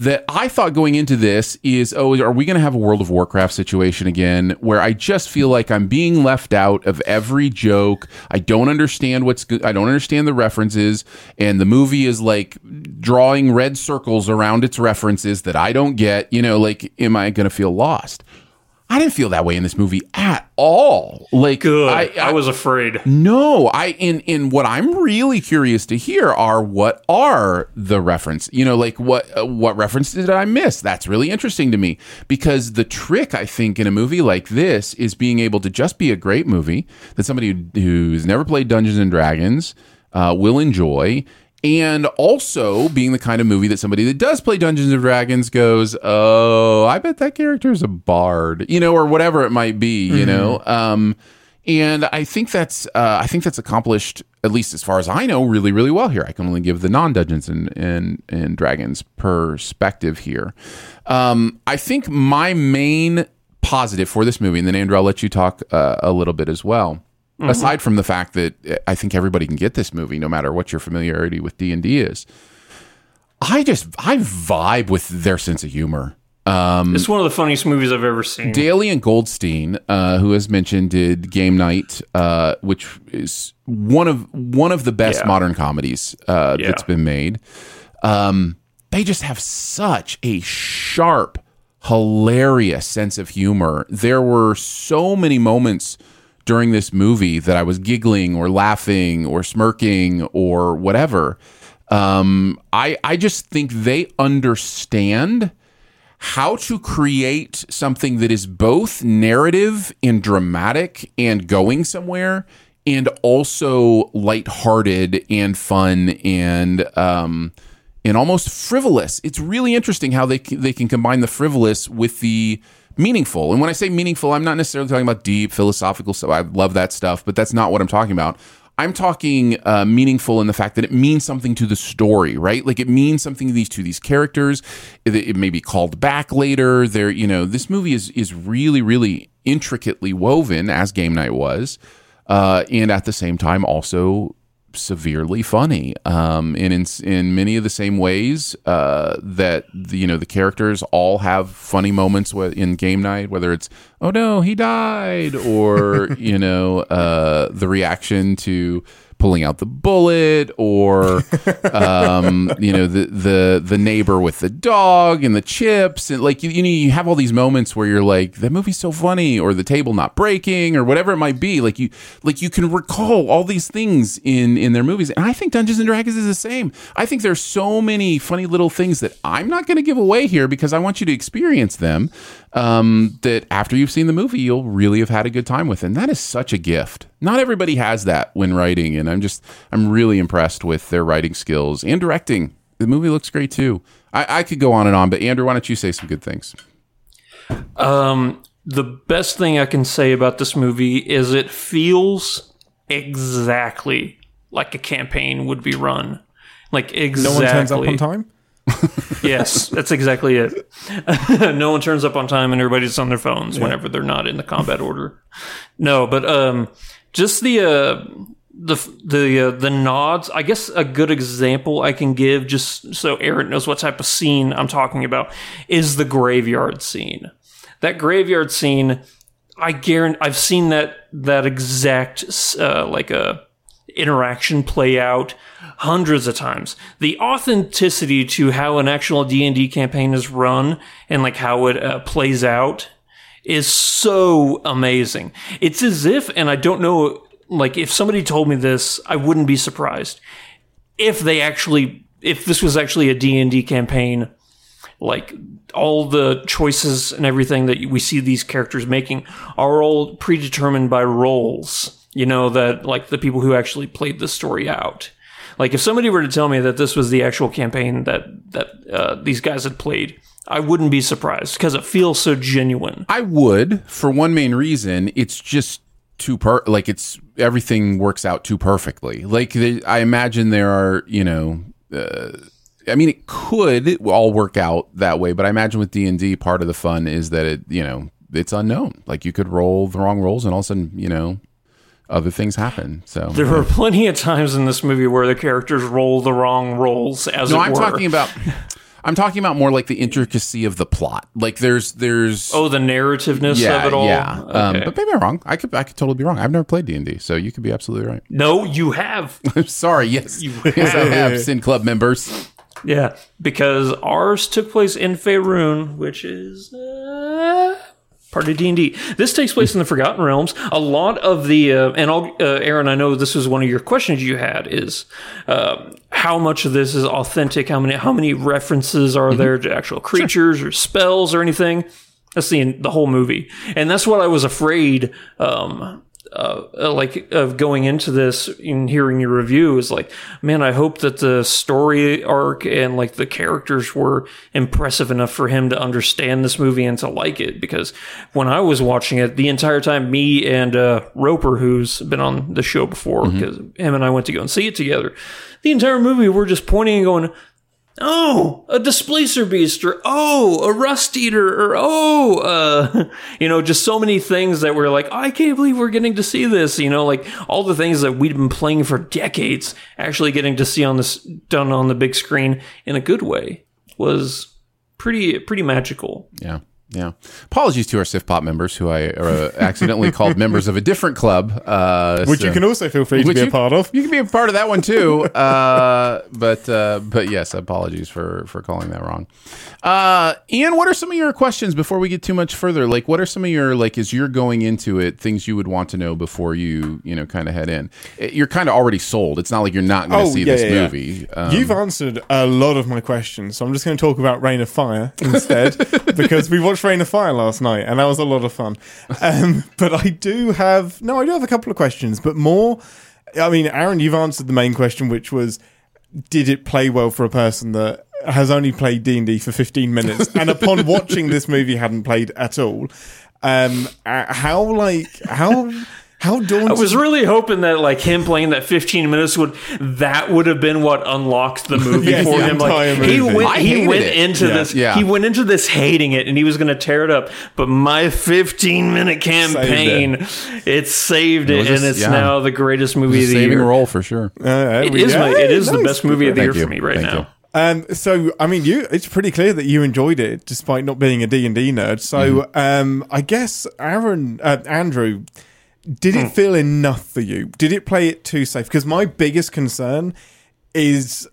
that I thought going into this is, oh, are we going to have a World of Warcraft situation again where I just feel like I'm being left out of every joke. I don't understand what's good. I don't understand the references. And the movie is like drawing red circles around its references that I don't get. You know, like, am I going to feel lost? I didn't feel that way in this movie at all. Like, Good. I, I, I was afraid. No, I in in what I'm really curious to hear are what are the reference? You know, like what uh, what references did I miss? That's really interesting to me because the trick I think in a movie like this is being able to just be a great movie that somebody who's never played Dungeons and Dragons uh, will enjoy. And also being the kind of movie that somebody that does play Dungeons and Dragons goes, oh, I bet that character is a bard, you know, or whatever it might be, you mm-hmm. know. Um, and I think that's uh, I think that's accomplished, at least as far as I know, really, really well here. I can only give the non-Dungeons and, and, and Dragons perspective here. Um, I think my main positive for this movie, and then Andrew, I'll let you talk uh, a little bit as well. Mm-hmm. Aside from the fact that I think everybody can get this movie, no matter what your familiarity with D and D is, I just I vibe with their sense of humor. Um, it's one of the funniest movies I've ever seen. Daley and Goldstein, uh, who as mentioned did Game Night, uh, which is one of one of the best yeah. modern comedies uh, yeah. that's been made. Um, they just have such a sharp, hilarious sense of humor. There were so many moments during this movie that I was giggling or laughing or smirking or whatever. Um, I, I just think they understand how to create something that is both narrative and dramatic and going somewhere and also lighthearted and fun and um, and almost frivolous. It's really interesting how they can, they can combine the frivolous with the meaningful. And when I say meaningful, I'm not necessarily talking about deep philosophical stuff. I love that stuff, but that's not what I'm talking about. I'm talking uh, meaningful in the fact that it means something to the story, right? Like it means something to these to these characters. It, it may be called back later. There, you know, this movie is is really, really intricately woven, as Game Night was, uh, and at the same time also severely funny, um, and in in many of the same ways uh, that the, you know the characters all have funny moments in Game Night. Whether it's oh no he died, or you know uh, the reaction to pulling out the bullet, or um, you know the, the the neighbor with the dog and the chips, and like you, you know you have all these moments where you're like that movie's so funny, or the table not breaking, or whatever it might be. Like you like you can recall all these things in in their movies, and I think Dungeons and Dragons is the same. I think there's so many funny little things that I'm not going to give away here because I want you to experience them. Um, that after you've seen the movie, you'll really have had a good time with, and that is such a gift. Not everybody has that when writing, and I'm just I'm really impressed with their writing skills and directing. The movie looks great too. I, I could go on and on, but Andrew, why don't you say some good things? Um, the best thing I can say about this movie is it feels exactly like a campaign would be run. Like exactly. No one turns up on time? Yes, that's exactly it. No one turns up on time and everybody's on their phones yeah. whenever they're not in the combat order. No, but um, just the uh, the the uh, the nods. I guess a good example I can give, just so Aaron knows what type of scene I'm talking about, is the graveyard scene. That graveyard scene, I guarantee I've seen that that exact uh, like a interaction play out hundreds of times. The authenticity to how an actual D and D campaign is run and like how it uh, plays out is so amazing. It's as if, and I don't know, like if somebody told me this, I wouldn't be surprised if they actually, if this was actually a D and D campaign, like all the choices and everything that we see these characters making are all predetermined by roles. You know, that like the people who actually played the story out. Like if somebody were to tell me that this was the actual campaign that that uh, these guys had played, I wouldn't be surprised because it feels so genuine. I would, for one main reason. It's just too per like it's everything works out too perfectly. Like they, I imagine there are, you know, uh, I mean, it could all work out that way, but I imagine with D and D, part of the fun is that it, you know, it's unknown. Like you could roll the wrong rolls, and all of a sudden, you know, other things happen. So there were plenty of times in this movie where the characters roll the wrong rolls. As no, it I'm were. talking about. I'm talking about more like the intricacy of the plot. Like there's there's oh the narrativeness yeah, of it all. Yeah, okay. um, but maybe I'm wrong. I could I could totally be wrong. I've never played D and D, so you could be absolutely right. No, you have. I'm sorry. Yes, you have. Yes, I have. Sin Club members. Yeah, because ours took place in Faerun, which is uh, part of D and D. This takes place in the Forgotten Realms. A lot of the, uh, and I'll, uh, Aaron, I know this is one of your questions you had, is uh, how much of this is authentic? How many how many references are there to actual creatures or spells or anything? That's the, the whole movie. And that's what I was afraid um Uh, like of going into this and hearing your review is like, man, I hope that the story arc and like the characters were impressive enough for him to understand this movie and to like it. Because when I was watching it the entire time, me and uh, Roper, who's been on the show before, because mm-hmm. him and I went to go and see it together, the entire movie we're just pointing and going, oh, a displacer beast, or oh, a rust eater, or oh, uh, you know, just so many things that we're like, oh, I can't believe we're getting to see this, you know, like all the things that we'd been playing for decades, actually getting to see on this done on the big screen in a good way was pretty, pretty magical. Yeah. Yeah. Apologies to our SifPop members who I uh, accidentally called members of a different club. Uh, Which so, you can also feel free to be you, a part of. You can be a part of that one too. Uh, but uh, but yes, apologies for, for calling that wrong. Uh, Ian, what are some of your questions before we get too much further? Like, what are some of your, like, as you're going into it, things you would want to know before you, you know, kind of head in? It, you're kind of already sold. It's not like you're not going to oh, see yeah, this yeah, movie. Yeah. Um, You've answered a lot of my questions, so I'm just going to talk about Reign of Fire instead because we watched Reign of Fire last night and that was a lot of fun, um but I do have no I do have a couple of questions, but more, I mean, Aaron, you've answered the main question, which was, did it play well for a person that has only played D and D for fifteen minutes and upon watching this movie hadn't played at all? um uh, how like how How daunting. I was really hoping that like him playing that fifteen minutes would that would have been what unlocked the movie yes, for the him. Like movie. he went, he went it. into yeah. this, yeah. he went into this hating it, and he was going to tear it up. But my fifteen minute campaign, saved it. it saved it, it just, and it's yeah. now the greatest movie of the saving year. Saving role for sure. Uh, it is. Yeah. My, it is nice. the best movie of the Thank year you. for me right Thank now. You. Um, so, I mean, you it's pretty clear that you enjoyed it despite not being a D and D nerd. So, mm-hmm. um, I guess Aaron, uh, Andrew. Did it feel enough for you? Did it play it too safe? Because my biggest concern is,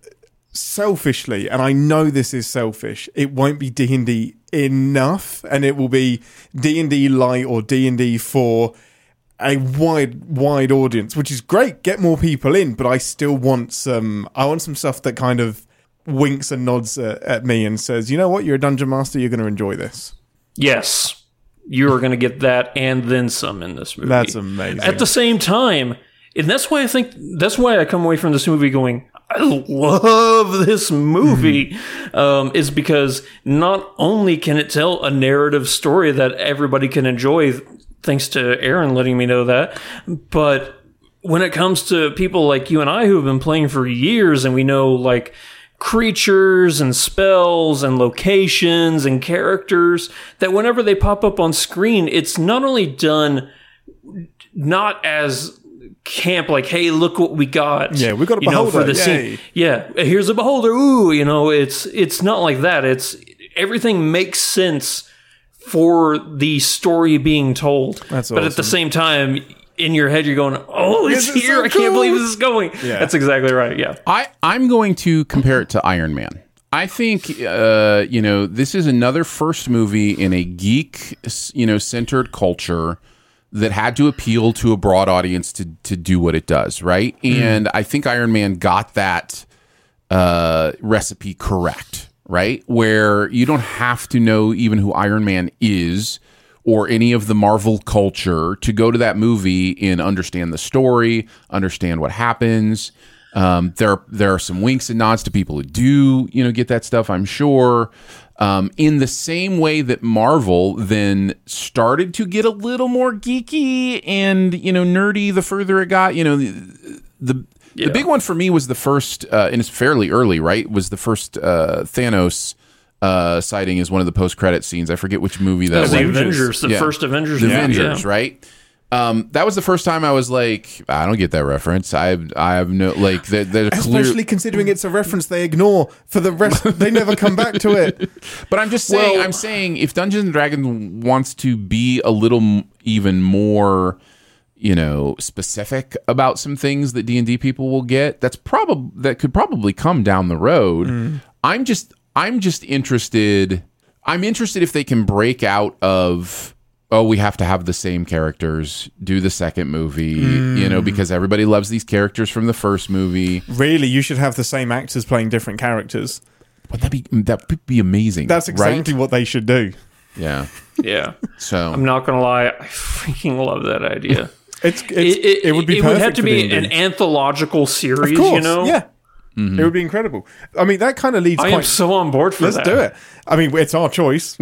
selfishly, and I know this is selfish, it won't be D and D enough, and it will be D and D light or D and D for a wide, wide audience, which is great. Get more people in, but I still want some. I want some stuff that kind of winks and nods at, at me and says, "You know what? You're a dungeon master. You're going to enjoy this." Yes. You are going to get that and then some in this movie. That's amazing. At the same time, and that's why I think, that's why I come away from this movie going, I love this movie, um, is because not only can it tell a narrative story that everybody can enjoy, thanks to Aaron letting me know that, but when it comes to people like you and I who have been playing for years and we know, like, creatures and spells and locations and characters, that whenever they pop up on screen, it's not only done not as camp, like, hey, look what we got. Yeah, we got a beholder. You know, for the scene. Yeah, here's a beholder. Ooh, you know, it's it's not like that. It's everything makes sense for the story being told. That's awesome. But at the same time, in your head, you're going, oh, it's yes, here. So I cool. can't believe this is going. Yeah. That's exactly right. Yeah. I, I'm going to compare it to Iron Man. I think, uh, you know, this is another first movie in a geek, you know, centered culture that had to appeal to a broad audience to, to do what it does. Right. Mm-hmm. And I think Iron Man got that uh, recipe correct. Right. Where you don't have to know even who Iron Man is or any of the Marvel culture to go to that movie and understand the story, understand what happens, Um, there, there are some winks and nods to people who do, you know, get that stuff, I'm sure. Um, in the same way that Marvel then started to get a little more geeky and, you know, nerdy the further it got. You know, the the, yeah. the big one for me was the first, uh, and it's fairly early, right? Was the first uh, Thanos uh, sighting as one of the post-credit scenes. I forget which movie that was. The Avengers, the yeah. first Avengers. The yeah. Avengers, yeah. right? Um, that was the first time I was like, I don't get that reference. I I have no like. They're, they're Especially clear... considering it's a reference they ignore for the rest. They never come back to it. But I'm just saying. Well, I'm saying if Dungeons and Dragons wants to be a little even more, you know, specific about some things that D and D people will get, that's probably that could probably come down the road. Mm. I'm just I'm just interested. I'm interested if they can break out of. Oh, we have to have the same characters, do the second movie, mm. you know, because everybody loves these characters from the first movie. Really, you should have the same actors playing different characters. Would that be that would be amazing? That's exactly right? What they should do. Yeah. Yeah. So I'm not going to lie, I freaking love that idea. it's, it's it, it, it would be It perfect would have to be an movie. Anthological series, of course, you know? Yeah. Mm-hmm. It would be incredible. I mean, that kind of leads. I quite, am so on board for let's that. Let's do it. I mean, it's our choice.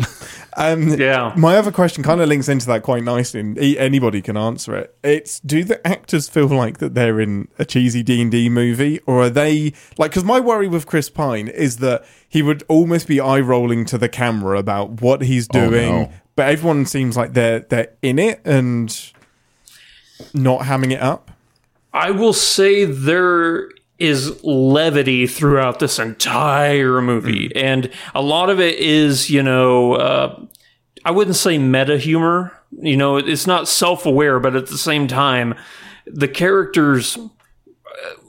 um, yeah. My other question kind of links into that quite nicely, and anybody can answer it. It's do the actors feel like that they're in a cheesy D and D movie, or are they like? Because my worry with Chris Pine is that he would almost be eye rolling to the camera about what he's doing, oh, no. but everyone seems like they're they're in it and not hamming it up. I will say they're. Is levity throughout this entire movie. Mm. And a lot of it is, you know, uh, I wouldn't say meta humor. You know, it's not self-aware, but at the same time, the characters...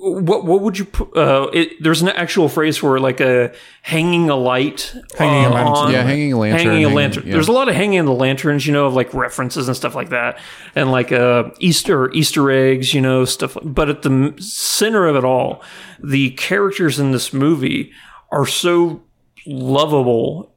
What what would you put? Uh, it, there's an actual phrase for it, like a hanging a light, hanging uh, a lantern, on, yeah, hanging a lantern, hanging a lantern. Hanging, there's yeah. a lot of hanging the lanterns, you know, of like references and stuff like that, and like uh, Easter Easter eggs, you know, stuff. But at the center of it all, the characters in this movie are so lovable,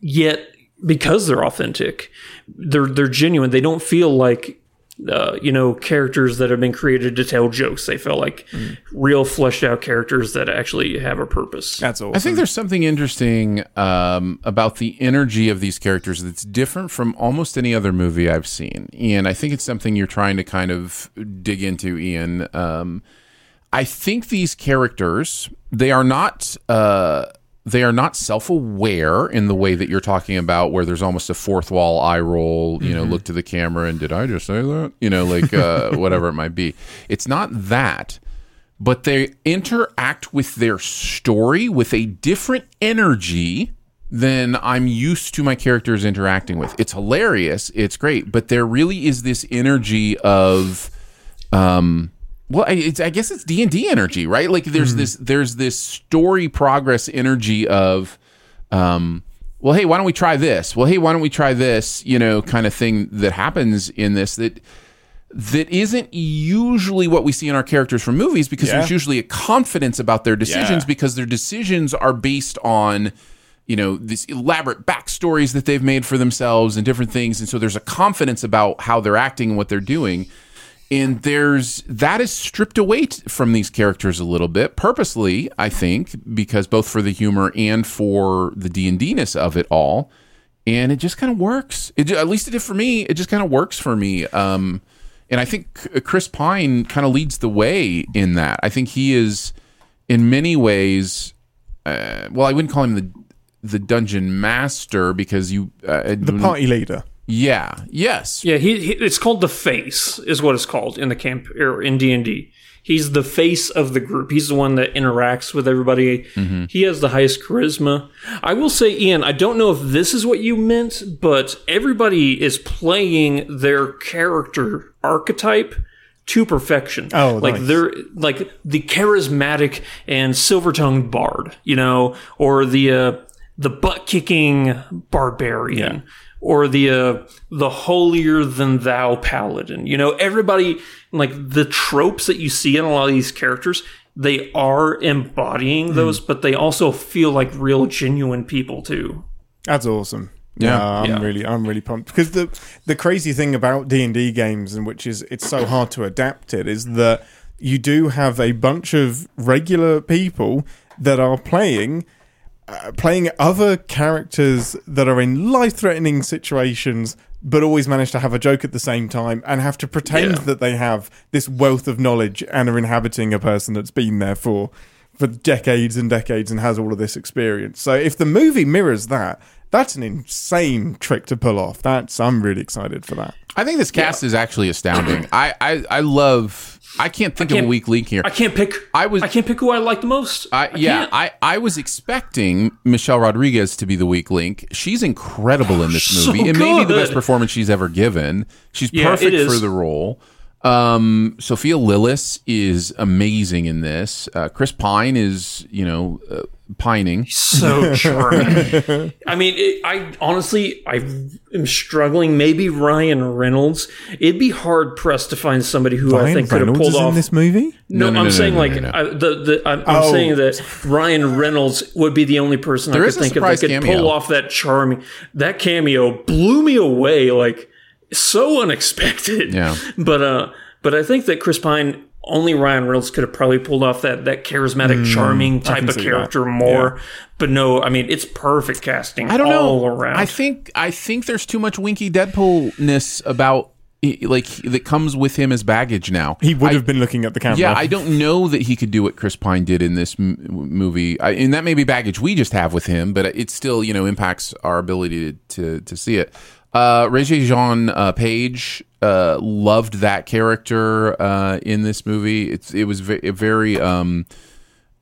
yet because they're authentic, they're they're genuine. They don't feel like. Uh, you know, characters that have been created to tell jokes. They feel like mm. real fleshed out characters that actually have a purpose. That's awesome. I think there's something interesting um, about the energy of these characters that's different from almost any other movie I've seen. And I think it's something you're trying to kind of dig into, Ian. Um, I think these characters, they are not... Uh, They are not self-aware in the way that you're talking about, where there's almost a fourth wall eye roll, you know, mm-hmm. look to the camera and did I just say that? You know, like uh, whatever it might be. It's not that, but they interact with their story with a different energy than I'm used to my characters interacting with. It's hilarious. It's great. But there really is this energy of... um. Well, it's, I guess it's D and D energy, right? Like there's mm. this there's this story progress energy of, um, well, hey, why don't we try this? Well, hey, why don't we try this? You know, kind of thing that happens in this that that isn't usually what we see in our characters from movies because yeah. there's usually a confidence about their decisions yeah. because their decisions are based on, you know, these elaborate backstories that they've made for themselves and different things. And so there's a confidence about how they're acting and what they're doing. And there's that is stripped away t- from these characters a little bit purposely, I think, because both for the humor and for the D and D-ness of it all. And it just kind of works. It, at least it did for me. It just kind of works for me. Um, and I think Chris Pine kind of leads the way in that. I think he is, in many ways, uh, well, I wouldn't call him the the dungeon master because you... Uh, the party leader. Yeah. Yes. Yeah. He, he. It's called the face, is what it's called in the camp or in D and D. He's the face of the group. He's the one that interacts with everybody. Mm-hmm. He has the highest charisma. I will say, Ian, I don't know if this is what you meant, but everybody is playing their character archetype to perfection. Oh, like nice. They're like the charismatic and silver-tongued bard, you know, or the uh, the butt-kicking barbarian. Yeah. Or the uh, the holier than thou paladin, you know, everybody like the tropes that you see in a lot of these characters, they are embodying those, mm. but they also feel like real, genuine people too. That's awesome. Yeah, yeah I'm yeah. really, I'm really pumped because the the crazy thing about D and D games, and which is it's so hard to adapt it, is that you do have a bunch of regular people that are playing uh, playing other characters that are in life-threatening situations, but always manage to have a joke at the same time and have to pretend yeah. that they have this wealth of knowledge and are inhabiting a person that's been there for for decades and decades and has all of this experience. So if the movie mirrors that, that's an insane trick to pull off. That's I'm really excited for that. I think this cast yeah. is actually astounding. I, I, I love... I can't think I can't, of a weak link here. I can't pick. I was. I can't pick who I like the most. I, I yeah. Can't. I, I was expecting Michelle Rodriguez to be the weak link. She's incredible in this movie. So it may good. be the best performance she's ever given. She's yeah, perfect for the role. Um, Sophia Lillis is amazing in this. Uh, Chris Pine is you know uh, pining. So charming. I mean, it, I honestly I am struggling. Maybe Ryan Reynolds. It'd be hard pressed to find somebody who Ryan I think Reynolds could have pulled is off in this movie. No, no, no I'm no, saying no, no, like no, no. I, the the I'm, I'm oh. saying that Ryan Reynolds would be the only person there I could think of that could cameo. pull off that charming that cameo blew me away. Like. So unexpected, yeah. But uh, but I think that Chris Pine, only Ryan Reynolds could have probably pulled off that that charismatic, mm, charming type of character that. more. Yeah. But no, I mean it's perfect casting. I don't all know. around. I think I think there's too much Winky Deadpoolness about like that comes with him as baggage now. He would I, have been looking at the camera. Yeah, I don't know that he could do what Chris Pine did in this m- movie, I, and that may be baggage we just have with him, but it still you know impacts our ability to to, to see it. Uh, Regé Jean uh, Page uh, loved that character uh, in this movie. It's it was v- very, um,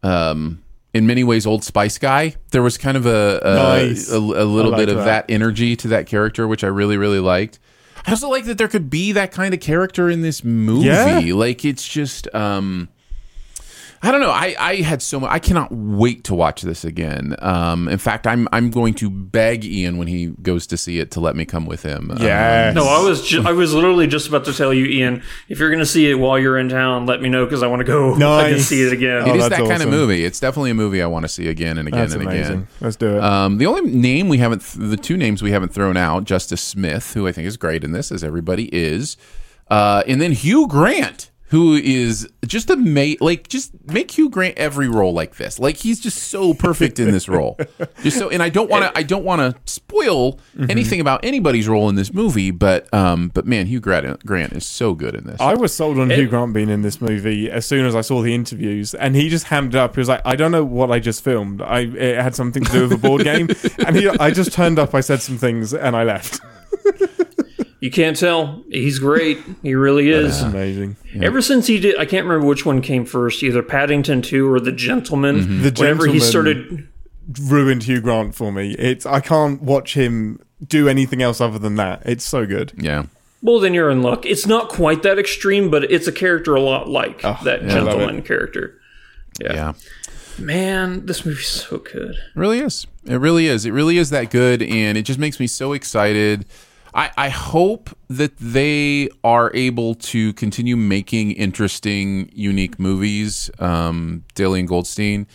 um, in many ways, Old Spice guy. There was kind of a a, nice. a, a little bit of that. that energy to that character, which I really really liked. I also like that there could be that kind of character in this movie. Yeah. Like it's just. Um, I don't know. I, I had so much. I cannot wait to watch this again. Um, in fact, I'm I'm going to beg Ian when he goes to see it to let me come with him. Yes. Um, no, I was ju- I was literally just about to tell you, Ian, if you're going to see it while you're in town, let me know because I want to go. Nice. I can see it again. Oh, it is that awesome. kind of movie. It's definitely a movie I want to see again and again that's and amazing. again. Let's do it. Um, the only name we haven't, th- the two names we haven't thrown out, Justice Smith, who I think is great in this, as everybody is, uh, and then Hugh Grant. Who is just a mate? Like, just make Hugh Grant every role like this. Like, he's just so perfect in this role. Just so, and I don't want to. I don't want to spoil mm-hmm. anything about anybody's role in this movie. But, um, but man, Hugh Grant, Grant is so good in this. I was sold on it, Hugh Grant being in this movie as soon as I saw the interviews, and he just hammed up. He was like, "I don't know what I just filmed. I it had something to do with a board game." And he, I just turned up. I said some things, and I left. You can't tell. He's great. He really is. That's amazing. Yeah. Ever since he did, I can't remember which one came first, either Paddington two or The Gentleman. Mm-hmm. The Whenever Gentleman he started... ruined Hugh Grant for me. It's I can't watch him do anything else other than that. It's so good. Yeah. Well, then you're in luck. It's not quite that extreme, but it's a character a lot like oh, that yeah, Gentleman character. Yeah. yeah. Man, this movie's so good. It really is. It really is. It really is that good, and it just makes me so excited. I, I hope that they are able to continue making interesting, unique movies, um, Daley and Goldstein,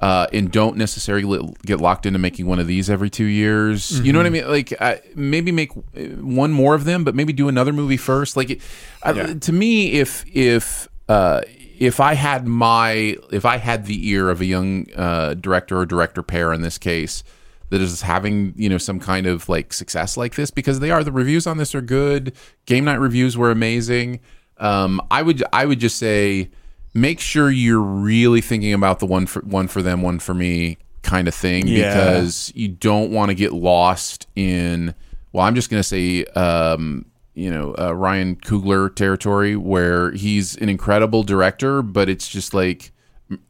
uh, and don't necessarily get locked into making one of these every two years. Mm-hmm. You know what I mean? Like I, maybe make one more of them, but maybe do another movie first. Like it, yeah. I, to me, if if uh, if I had my if I had the ear of a young uh, director or director pair in this case. That is having, you know, some kind of like success like this because they are. The reviews on this are good. Game Night reviews were amazing. Um, I would I would just say make sure you're really thinking about the one for one for them, one for me kind of thing yeah. because you don't want to get lost in. Well, I'm just going to say, um, you know, uh, Ryan Coogler territory where he's an incredible director, but it's just like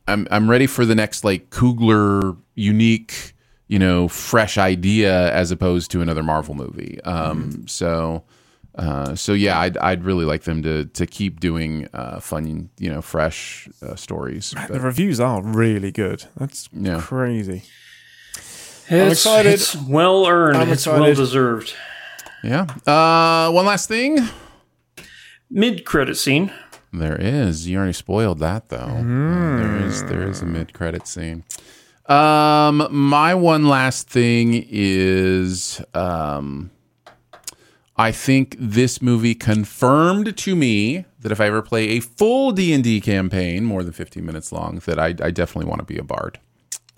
I'm I'm ready for the next like Coogler unique. You know, fresh idea as opposed to another Marvel movie. Um, mm-hmm. So, uh, so yeah, I'd I'd really like them to to keep doing uh, fun, you know, fresh uh, stories. Man, but, the reviews are really good. That's yeah. crazy. It's, I'm excited. It's well earned. I'm it's excited. well deserved. Yeah. Uh, one last thing. Mid credit scene. There is. You already spoiled that though. Mm. There is. There is a mid credit scene. Um, my one last thing is, um, I think this movie confirmed to me that if I ever play a full D and D campaign, more than fifteen minutes long, that I, I definitely want to be a bard.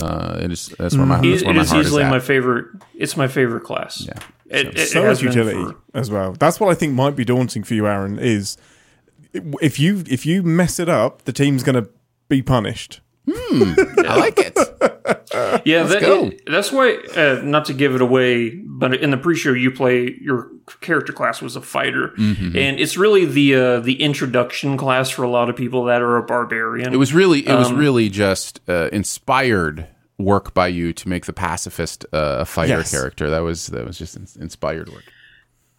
Uh, it is, that's where my, that's where it my is heart easily is my favorite. It's my favorite class. Yeah, it, so, it, it so has utility for... as well. That's what I think might be daunting for you, Aaron. Is if you if you mess it up, the team's going to be punished. Hmm, I like it. Yeah, that, it, that's why. Uh, not to give it away, but in the pre-show, you play your character class was a fighter, mm-hmm. and it's really the uh, the introduction class for a lot of people that are a barbarian. It was really, it um, was really just uh, inspired work by you to make the pacifist uh, a fighter yes. character. That was that was just in- inspired work.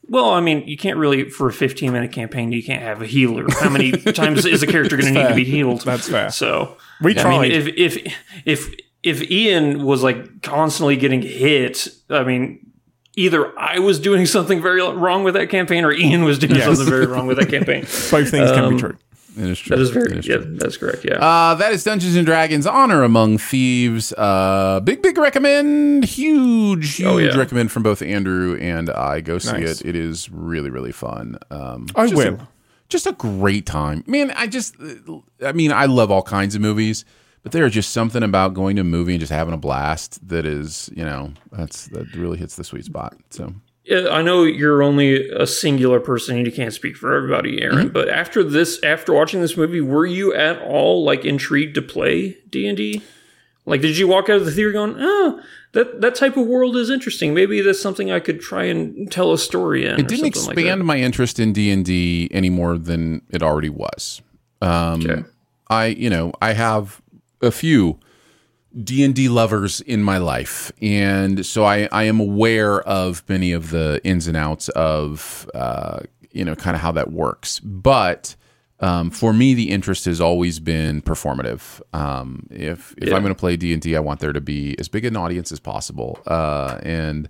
Well, I mean, you can't really, for a fifteen-minute campaign, you can't have a healer. How many times is a character going to need to be healed? That's fair. So we yeah, tried. I mean, if if if if Ian was like constantly getting hit, I mean, either I was doing something very wrong with that campaign, or Ian was doing yes. something very wrong with that campaign. Both things um, can be true. That is true. That is very. That is yeah, that's correct. Yeah. Uh, that is Dungeons and Dragons: Honor Among Thieves. Uh, big, big recommend. Huge, huge oh, yeah. recommend from both Andrew and I. Go see nice. it. It is really, really fun. Um, I just will. A, just a great time, man. I just, I mean, I love all kinds of movies, but there is just something about going to a movie and just having a blast that is, you know, that's that really hits the sweet spot. So. I know you're only a singular person and you can't speak for everybody, Aaron, mm-hmm. but after this, after watching this movie, were you at all like intrigued to play D and D? Like, did you walk out of the theater going, oh, that, that type of world is interesting. Maybe that's something I could try and tell a story in. It didn't expand like my interest in D and D any more than it already was. Um, okay. I, you know, I have a few D and D lovers in my life, and so I, I am aware of many of the ins and outs of uh, you know kind of how that works. But um, for me, the interest has always been performative. Um, if if yeah. I'm going to play D and D, I want there to be as big an audience as possible, uh, and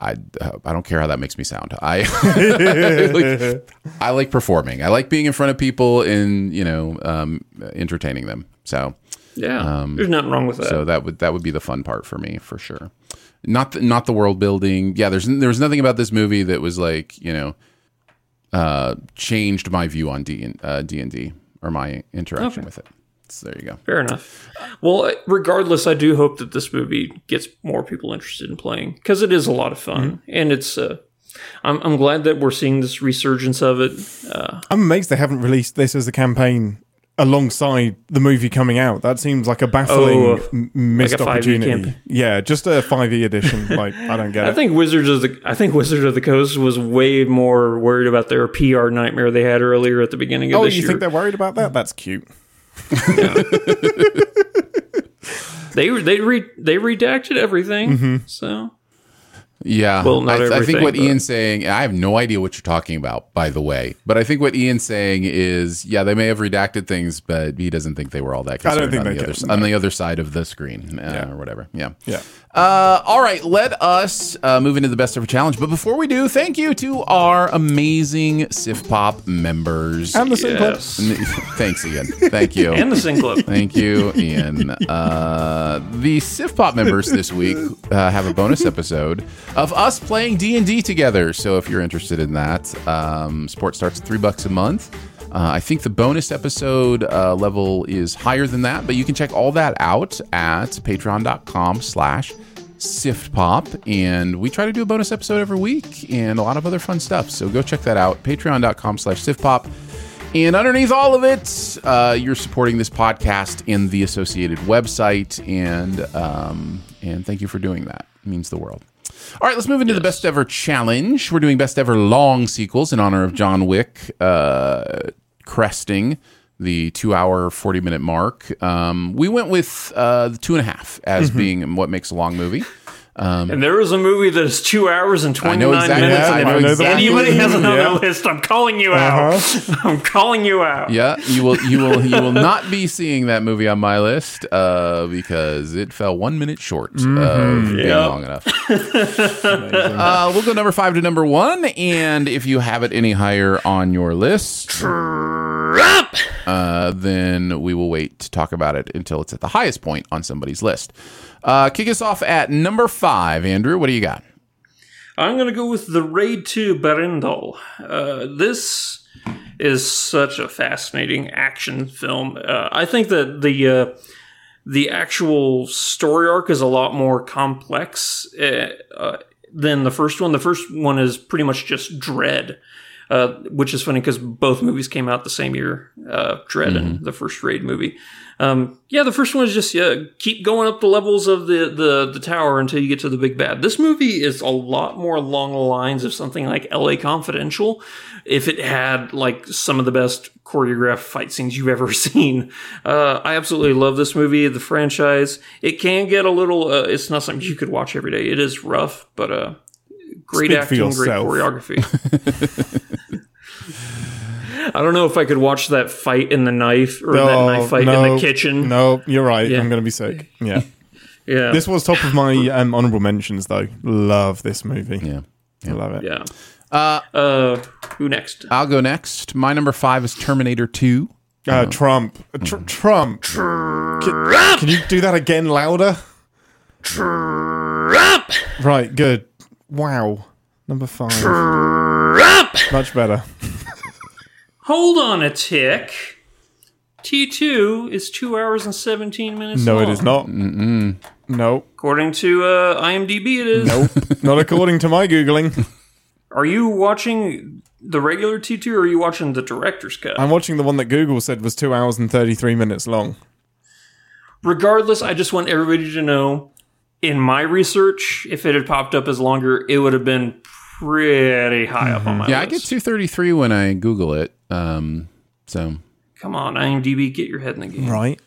I I don't care how that makes me sound. I like, I like performing. I like being in front of people and you know um, entertaining them. So. Yeah, um, there's nothing wrong with that. So that would that would be the fun part for me, for sure. Not the, not the world building. Yeah, there's there was nothing about this movie that was like, you know, uh, changed my view on D and uh, D or my interaction okay. with it. So there you go. Fair enough. Well, regardless, I do hope that this movie gets more people interested in playing because it is a lot of fun, mm-hmm. and it's. Uh, I'm I'm glad that we're seeing this resurgence of it. Uh, I'm amazed they haven't released this as a campaign alongside the movie coming out. That seems like a baffling oh, m- missed like a opportunity. Yeah, just a five E edition. Like, I don't get I it. I think Wizards of the I think Wizards of the Coast was way more worried about their P R nightmare they had earlier at the beginning of oh, this year. Oh, you think they're worried about that? That's cute. Yeah. they they re, they redacted everything. Mm-hmm. So yeah, well, not I, everything, I think what but. Ian's saying, I have no idea what you're talking about, by the way, but I think what Ian's saying is, yeah, they may have redacted things, but he doesn't think they were all that concerned I don't think on, they the other, on the other side of the screen uh, yeah. or whatever. Yeah. yeah. Uh, all right, let us uh, move into the Best Ever Challenge. But before we do, thank you to our amazing SifPop members. And the Sing yes. Club. Thanks, Ian. Thank you. And the Sing Club. Thank you, Ian. Uh, the SifPop members this week uh, have a bonus episode of us playing D and D together. So if you're interested in that, um, support starts at three bucks a month. Uh, I think the bonus episode uh, level is higher than that, but you can check all that out at patreon.com slash SifPop. And we try to do a bonus episode every week and a lot of other fun stuff. So go check that out, patreon.com slash SifPop. And underneath all of it, uh, you're supporting this podcast and the associated website. And, um, and thank you for doing that. It means the world. All right, let's move into yes. the Best Ever Challenge. We're doing Best Ever Long Sequels in honor of John Wick uh, cresting the two hour, forty minute mark. Um, we went with uh, the two and a half as mm-hmm. being what makes a long movie. Um, and there is a movie that is two hours and twenty-nine exactly, minutes. Yeah, I know I know exactly. Anybody has another yeah. list, I'm calling you uh-huh. out. I'm calling you out. Yeah, you will you will, you will not be seeing that movie on my list uh, because it fell one minute short mm-hmm. of yep. being long enough. uh, we'll go number five to number one. And if you have it any higher on your list, Trump! Uh, then we will wait to talk about it until it's at the highest point on somebody's list. Uh, kick us off at number five, Andrew. What do you got? I'm going to go with the Raid two Berendal. Uh, this is such a fascinating action film. Uh, I think that the uh, the actual story arc is a lot more complex uh, than the first one. The first one is pretty much just Dread, uh, which is funny because both movies came out the same year, uh, Dread mm-hmm. and the first Raid movie. Um, yeah, the first one is just yeah, keep going up the levels of the, the, the tower until you get to the big bad. This movie is a lot more along the lines of something like L A Confidential, if it had like some of the best choreographed fight scenes you've ever seen. Uh, I absolutely love this movie, the franchise. It can get a little, uh, it's not something you could watch every day. It is rough, but uh, great Speak acting, great choreography. I don't know if I could watch that fight in the knife or no, that knife fight no, in the kitchen. No, you're right. Yeah. I'm going to be sick. Yeah. yeah. This was top of my um, honorable mentions, though. Love this movie. Yeah. yeah. I love it. Yeah. Uh, uh, who next? I'll go next. My number five is Terminator two. Uh, uh, Trump. Tr- mm. Trump. Trump. Can, can you do that again louder? Trump. Right. Good. Wow. Number five. Trump. Much better. Hold on a tick. T two is two hours and seventeen minutes no, long. No, it is not. Mm-mm. Nope. According to uh, IMDb, it is. Nope. Not according to my Googling. Are you watching the regular T two or are you watching the director's cut? I'm watching the one that Google said was two hours and thirty-three minutes long. Regardless, I just want everybody to know, in my research, if it had popped up as longer, it would have been pretty high up on my yeah, list. Yeah, I get two thirty-three when I Google it. Um, so come on, IMDb, get your head in the game, right?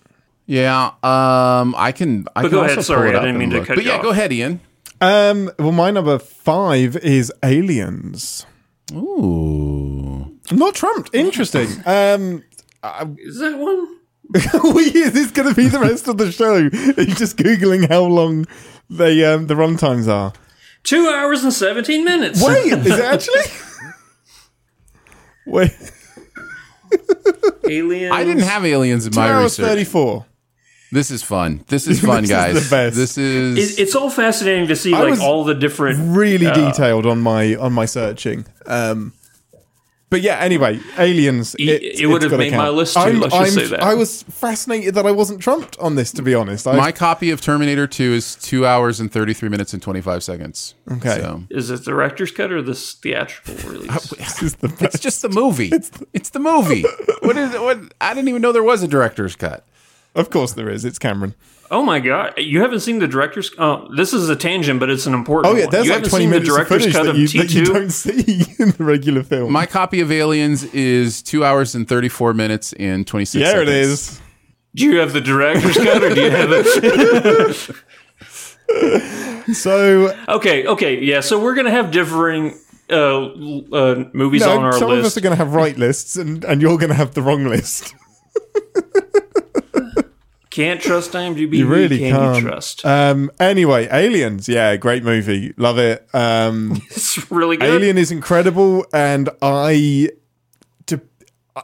Yeah, um, I can. I but can go ahead. Sorry, I didn't mean look. to cut but you. But yeah, off. Go ahead, Ian. Um, well, my number five is Aliens. Ooh, not trumped. Interesting. um, uh, is that one? Is this going to be the rest of the show? Are you just googling how long they um, the run times are? Two hours and seventeen minutes. Wait, is it actually? Wait. Aliens. I didn't have Aliens in my research. thirty-four. This is fun. This is fun, this guys. Is the best. This is. It, it's all fascinating to see I like all the different. Really uh, detailed on my on my searching. Um, but yeah. Anyway, Aliens. It, it, it would have made my list too. I'm, let's I'm, just say that. I was fascinated that I wasn't trumped on this. To be honest, I, my copy of Terminator two is two hours and thirty-three minutes and twenty-five seconds. Okay. So. Is it the director's cut or the theatrical release? This is the best. It's just the movie. It's the, it's the movie. What is it? What? I didn't even know there was a director's cut. Of course there is. It's Cameron. Oh my god! You haven't seen the director's. Oh, this is a tangent, but it's an important. Oh yeah, there's one. Like twenty minutes of footage that you, that you don't see in the regular film. My copy of Aliens is two hours and thirty-four minutes and twenty-six. Yeah, seconds. It is. Do you have the director's cut, or do you have it? so okay, okay, yeah. So we're gonna have differing uh, uh, movies no, on our some list. Some of us are gonna have right lists, and, and you're gonna have the wrong list. Can't trust IMDb. You really can can't. You trust. Um, anyway, Aliens. Yeah, great movie. Love it. Um, it's really good. Alien is incredible, and I. To, I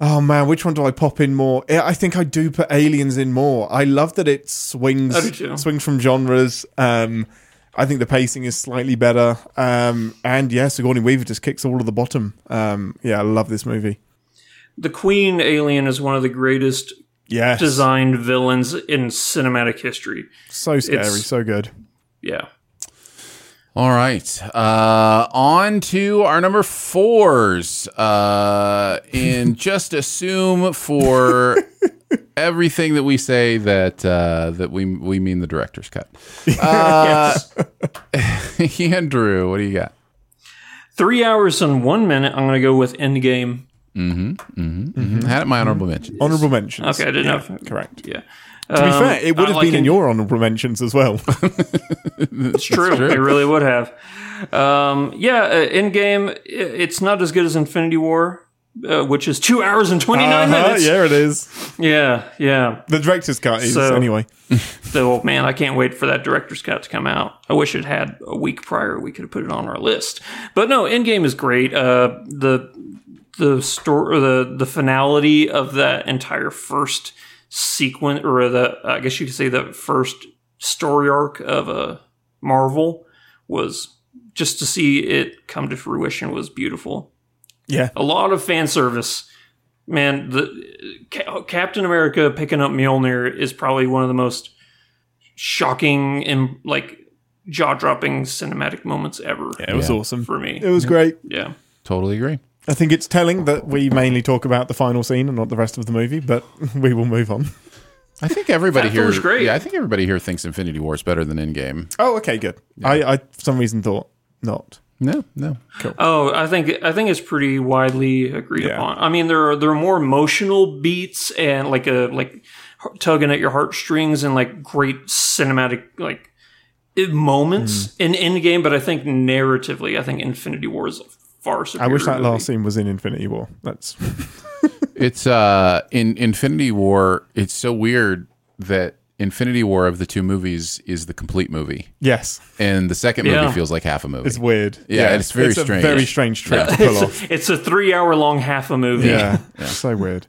oh man, which one do I pop in more? I think I do put Aliens in more. I love that it swings swings from genres. Um, I think the pacing is slightly better. Um, and yes, yeah, Sigourney Weaver just kicks all to the bottom. Um, yeah, I love this movie. The Queen Alien is one of the greatest. Yes. Designed villains in cinematic history. So scary, it's, so good. Yeah. All right. Uh, on to our number fours. Uh, and just assume for everything that we say that uh, that we we mean the director's cut. Uh, yes. Andrew, what do you got? Three hours and one minute. I'm going to go with Endgame. Mm-hmm, mm-hmm, mm-hmm. Had it my honorable mentions. Honorable mentions. Okay, I didn't yeah, know. Correct. Yeah. Um, to be fair, it would have like been in an... your honorable mentions as well. It's true. True. It really would have. Um, yeah, uh, Endgame, it's not as good as Infinity War, uh, which is two hours and twenty-nine uh-huh, minutes. Yeah, it is. Yeah, yeah. The director's cut is, so, anyway. So, man, I can't wait for that director's cut to come out. I wish it had a week prior. We could have put it on our list. But no, Endgame is great. Uh, the... The story, the the finality of that entire first sequence, or the I guess you could say the first story arc of a uh, Marvel was, just to see it come to fruition was beautiful. Yeah. A lot of fan service. Man, the ca- Captain America picking up Mjolnir is probably one of the most shocking and like jaw-dropping cinematic moments ever. Yeah, it was yeah. awesome. For me. It was yeah. great. Yeah. Totally agree. I think it's telling that we mainly talk about the final scene and not the rest of the movie, but we will move on. I think everybody here great. Yeah, I think everybody here thinks Infinity War is better than Endgame. Oh, okay, good. Yeah. I, I for some reason thought not. No, no. Cool. Oh, I think I think it's pretty widely agreed yeah. upon. I mean, there are there are more emotional beats and like a like tugging at your heartstrings and like great cinematic like moments mm. in Endgame, but I think narratively, I think Infinity War is far superior. I wish that movie. Last scene was in Infinity War. That's It's uh in Infinity War, it's so weird that Infinity War of the two movies is the complete movie. Yes. And the second movie yeah. feels like half a movie. It's weird. Yeah, yeah. It's very it's strange. It's a very strange trick yeah. to pull off. It's a three hour long half a movie. Yeah. yeah. So weird.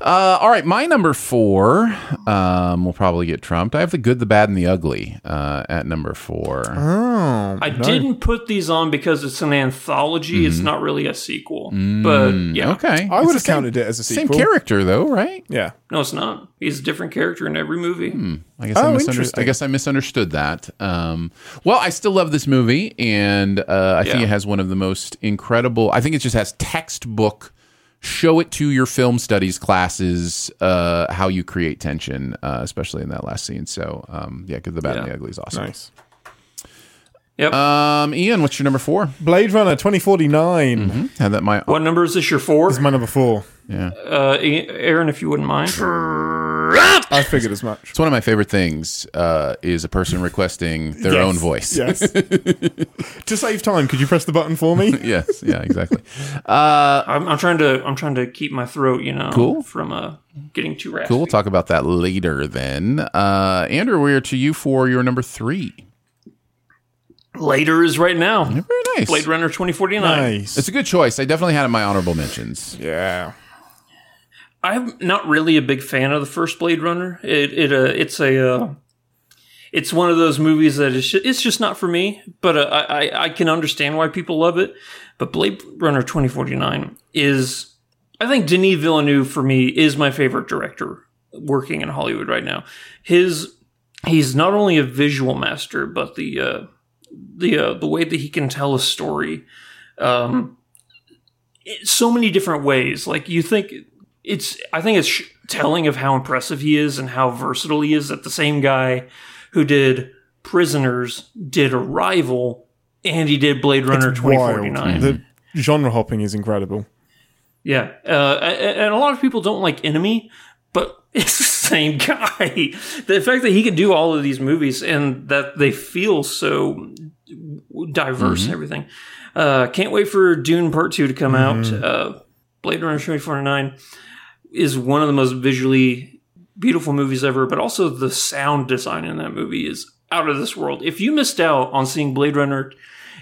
Uh, all right. My number four um, will probably get trumped. I have The Good, the Bad, and the Ugly uh, at number four. Oh. I no. didn't put these on because it's an anthology. Mm-hmm. It's not really a sequel. Mm-hmm. But yeah. Okay. I would it's have counted same, it as a sequel. Same character, though, right? Yeah. No, it's not. He's a different character in every movie. Hmm. I guess, oh, I, misunderstood, I guess I misunderstood that. Um, well, I still love this movie, and uh, I yeah. think it has one of the most incredible... I think it just has textbook, show-it-to-your-film-studies classes, uh, how you create tension, uh, especially in that last scene. So, um, yeah, Good, the Bad, yeah. and the Ugly is awesome. Nice. Yep. Um, Ian, what's your number four? Blade Runner twenty forty-nine. Mm-hmm. Had that my... What number is this, your four? This is my number four. Yeah. Uh, Aaron, if you wouldn't mind... I figured as much. It's one of my favorite things uh, is a person requesting their yes, own voice. Yes. To save time, could you press the button for me? Yes. Yeah. Exactly. Uh, I'm, I'm trying to. I'm trying to keep my throat, you know, cool. from uh, getting too raspy. Cool. We'll talk about that later. Then, uh, Andrew, we're to you for your number three. Later is right now. Very nice. Blade Runner twenty forty-nine. Nice. It's a good choice. I definitely had it in my honorable mentions. Yeah. I'm not really a big fan of the first Blade Runner. It it uh, it's a uh, it's one of those movies that is just, it's just not for me. But uh, I I can understand why people love it. But Blade Runner twenty forty-nine is, I think Denis Villeneuve for me is my favorite director working in Hollywood right now. His he's not only a visual master, but the uh, the uh, the way that he can tell a story, um, so many different ways. Like you think. It's. I think it's telling of how impressive he is and how versatile he is. That the same guy who did Prisoners did Arrival, and he did Blade Runner twenty forty-nine. The genre hopping is incredible. Yeah, uh, and a lot of people don't like Enemy, but it's the same guy. The fact that he can do all of these movies and that they feel so diverse mm-hmm. and everything. Uh, can't wait for Dune Part Two to come mm-hmm. out. Uh, Blade Runner twenty forty-nine. Is one of the most visually beautiful movies ever, but also the sound design in that movie is out of this world. If you missed out on seeing Blade Runner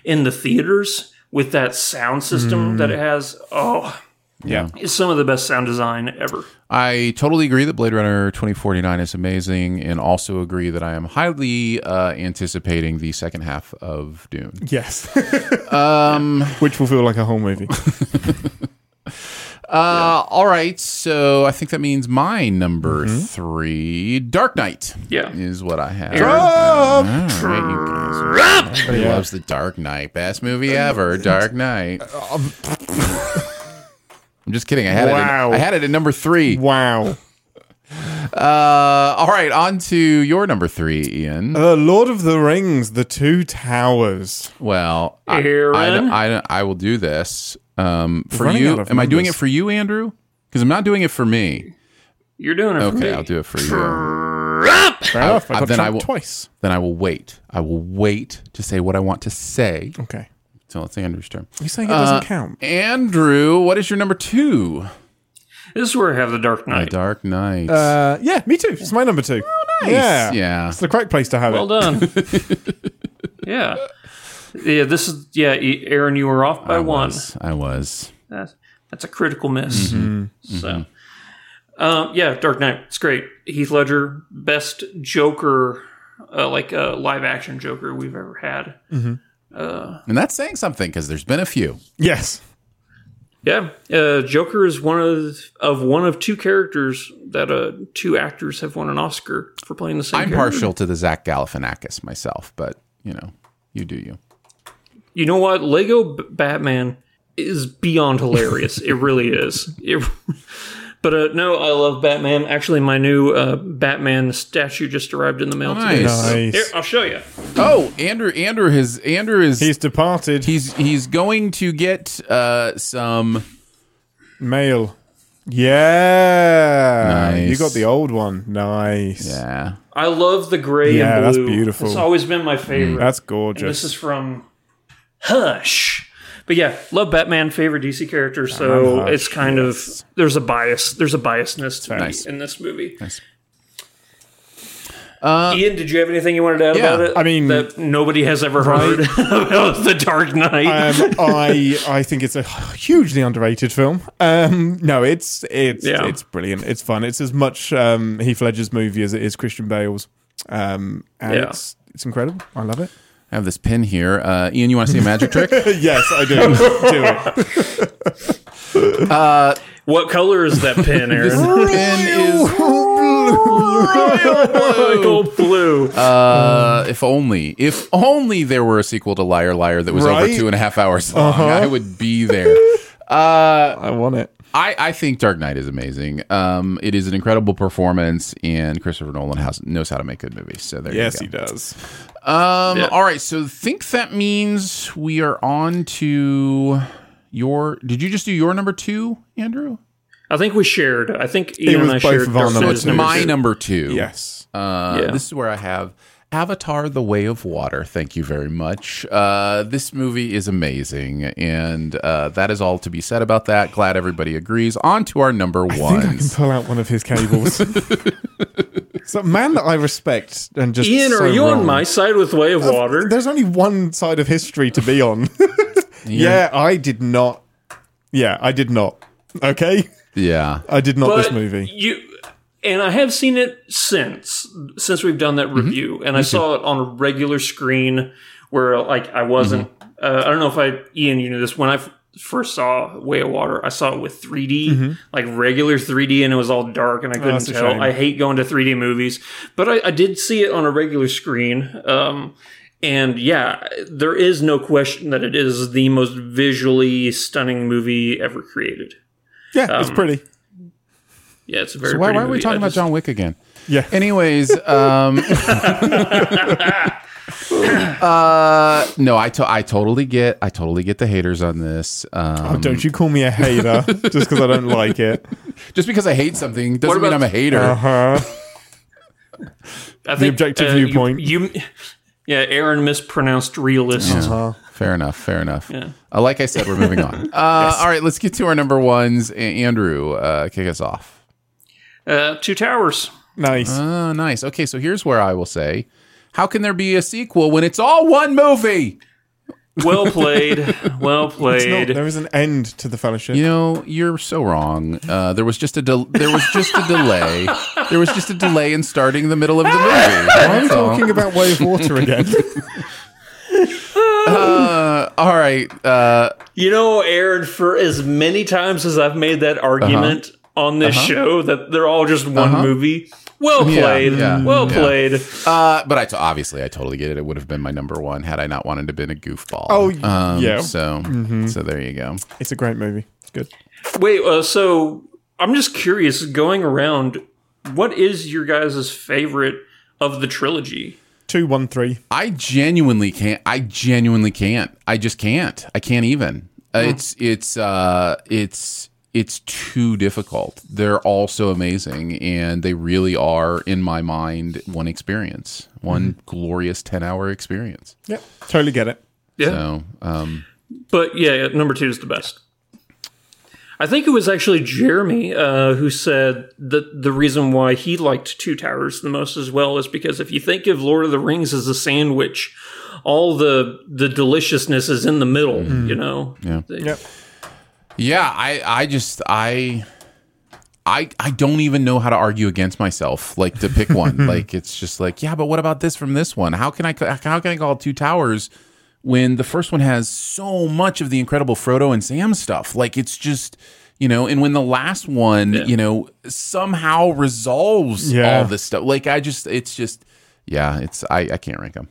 in the theaters with that sound system mm. that it has, oh, yeah, it's some of the best sound design ever. I totally agree that Blade Runner twenty forty-nine is amazing, and also agree that I am highly uh, anticipating the second half of Dune. Yes. um, Which will feel like a whole movie. Uh, yeah. All right, so I think that means my number mm-hmm. three, Dark Knight, yeah. is what I have. Trump! All right, Trump! Everybody yeah. loves the Dark Knight. Best movie ever, Dark Knight. I'm just kidding. I had, wow. it, in, I had it at number three. Wow. Uh, all right, on to your number three, Ian. Uh, Lord of the Rings, The Two Towers. Well, I, I, I, I will do this. Um, for you, am I doing it for you, Andrew? Because I'm not doing it for me. You're doing it. Okay, for me. I'll do it for you. I, I, I then I will twice. Then I will wait. I will wait to say what I want to say. Okay. So it's Andrew's turn. You're saying it doesn't uh, count, Andrew? What is your number two? This is where I have The Dark Knight. The Dark Knight. Uh, yeah, me too. It's my number two. Oh, nice. Yeah, yeah. It's the correct place to have well it. Well done. yeah. Yeah, this is yeah. Aaron, you were off by I one. Was, I was. That's, that's a critical miss. Mm-hmm, so, mm-hmm. Um, yeah, Dark Knight. It's great. Heath Ledger, best Joker uh, like a live action Joker we've ever had. Mm-hmm. Uh, and that's saying something because there's been a few. Yes. Yeah, uh, Joker is one of of one of two characters that uh, two actors have won an Oscar for playing the same. I'm character. partial to the Zach Galifianakis myself, but you know, you do you. You know what? Lego B- Batman is beyond hilarious. It really is. It, but uh, no, I love Batman. Actually, my new uh, Batman statue just arrived in the mail nice. today. Nice. Here, I'll show you. Oh, Andrew! Andrew has Andrew is he's departed. He's he's going to get uh, some mail. Yeah, nice. You got the old one. Nice. Yeah, I love the gray yeah, and blue. That's beautiful. It's always been my favorite. Mm, that's gorgeous. And this is from Hush. But yeah, love Batman, favorite D C character, so Hush, it's kind yes. of there's a bias, there's a biasness to nice. me in this movie. Nice. Uh, Ian, did you have anything you wanted to add yeah, about it? I mean, that nobody has ever heard right? about The Dark Knight. um, I I think it's a hugely underrated film. Um, no, it's it's yeah. it's brilliant. It's fun. It's as much um, Heath Ledger's movie as it is Christian Bale's. Um, and yeah. it's it's incredible. I love it. I have this pin here. Uh, Ian, you want to see a magic trick? Yes, I do. Do it. Uh, what color is that pin, Aaron? This pin is blue. Gold blue. Uh, if only, if only there were a sequel to Liar Liar that was right? over two and a half hours long, uh-huh. I would be there. Uh, I want it. I, I think Dark Knight is amazing. Um, it is an incredible performance, and Christopher Nolan has, knows how to make good movies. So there yes, you go. Yes, he does. Um, yeah. All right, so I think that means we are on to your... Did you just do your number two, Andrew? I think we shared. I think Ian and I shared. It was both of my number two. Yes. Uh, yeah. This is where I have... Avatar: The Way of Water. Thank you very much. Uh, this movie is amazing, and uh, that is all to be said about that. Glad everybody agrees. On to our number one. I think I can pull out one of his cables. It's a man that I respect and just Ian, so are you wrong. On my side with Way of Water? Uh, there's only one side of history to be on. yeah. yeah, I did not. Yeah, I did not. Okay? Yeah. I did not but this movie. You... And I have seen it since, since we've done that review. Mm-hmm. And I saw it on a regular screen where, like, I wasn't... Mm-hmm. Uh, I don't know if I... Ian, you know this. When I f- first saw Way of Water, I saw it with three D. Mm-hmm. Like, regular three D, and it was all dark, and I couldn't oh, tell. I hate going to three D movies. But I, I did see it on a regular screen. Um, and, yeah, there is no question that it is the most visually stunning movie ever created. Yeah, um, it's pretty... Yeah, it's a very so why, pretty why are we talking just... about John Wick again? Yeah. Anyways, um, uh, no, I to- I totally get I totally get the haters on this. Um, oh, don't you call me a hater just because I don't like it? Just because I hate something doesn't mean I'm a hater. Uh-huh. I think, the objective uh, viewpoint. You, you, yeah, Aaron mispronounced realist. Uh-huh. Fair enough. Fair enough. Yeah. Uh, like I said, we're moving on. Uh, yes. All right, let's get to our number ones. Andrew, uh, kick us off. Uh, Two Towers. Nice. Oh, nice. Okay, so here's where I will say, how can there be a sequel when it's all one movie? Well played. Well played. Not, there was an end to the Fellowship. You know, you're so wrong. Uh, there was just a de- there was just a delay. There was just a delay in starting the middle of the movie. I'm so. talking about Way of Water again. Uh, all right. Uh, you know, Aaron, for as many times as I've made that argument, uh-huh. on this uh-huh. show that they're all just one uh-huh. movie. Well played. Yeah, yeah, well yeah. played. Uh, but I t- obviously, I totally get it. It would have been my number one had I not wanted to been a goofball. Oh, um, yeah. So, mm-hmm. so there you go. It's a great movie. It's good. Wait, uh, so I'm just curious, going around, what is your guys' favorite of the trilogy? Two, one, three. I genuinely can't. I genuinely can't. I just can't. I can't even. Uh, mm. It's, it's, uh, it's, It's too difficult. They're all so amazing, and they really are, in my mind, one experience, one mm-hmm. glorious ten-hour experience. Yeah, totally get it. Yeah. So, um, but yeah, yeah, number two is the best. I think it was actually Jeremy uh, who said that the reason why he liked Two Towers the most as well is because if you think of Lord of the Rings as a sandwich, all the the deliciousness is in the middle. Mm-hmm. You know. Yeah. They, yep. Yeah, I, I just I I, I don't even know how to argue against myself, like to pick one. Like, it's just like, yeah, but what about this from this one? How can I how can I call Two Towers when the first one has so much of the incredible Frodo and Sam stuff? Like, it's just, you know, and when the last one, yeah. you know, somehow resolves yeah. all this stuff. Like, I just, it's just, yeah, it's I, I can't rank them.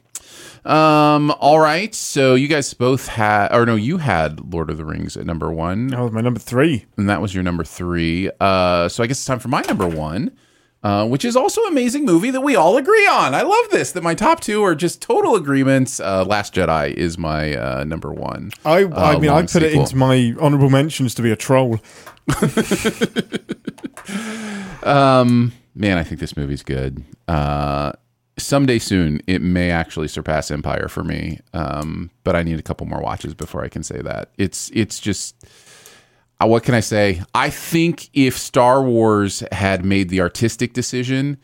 Um, all right, so you guys both had, or no, you had Lord of the Rings at number one. That was my number three. And that was your number three. Uh, so I guess it's time for my number one, uh, which is also an amazing movie that we all agree on. I love this, that my top two are just total agreements. Uh, Last Jedi is my uh, number one. I, uh, I mean, I put sequel. it into my honorable mentions to be a troll. um, man, I think this movie's good. Uh, Someday soon, it may actually surpass Empire for me, um, but I need a couple more watches before I can say that. It's it's just, uh, what can I say? I think if Star Wars had made the artistic decision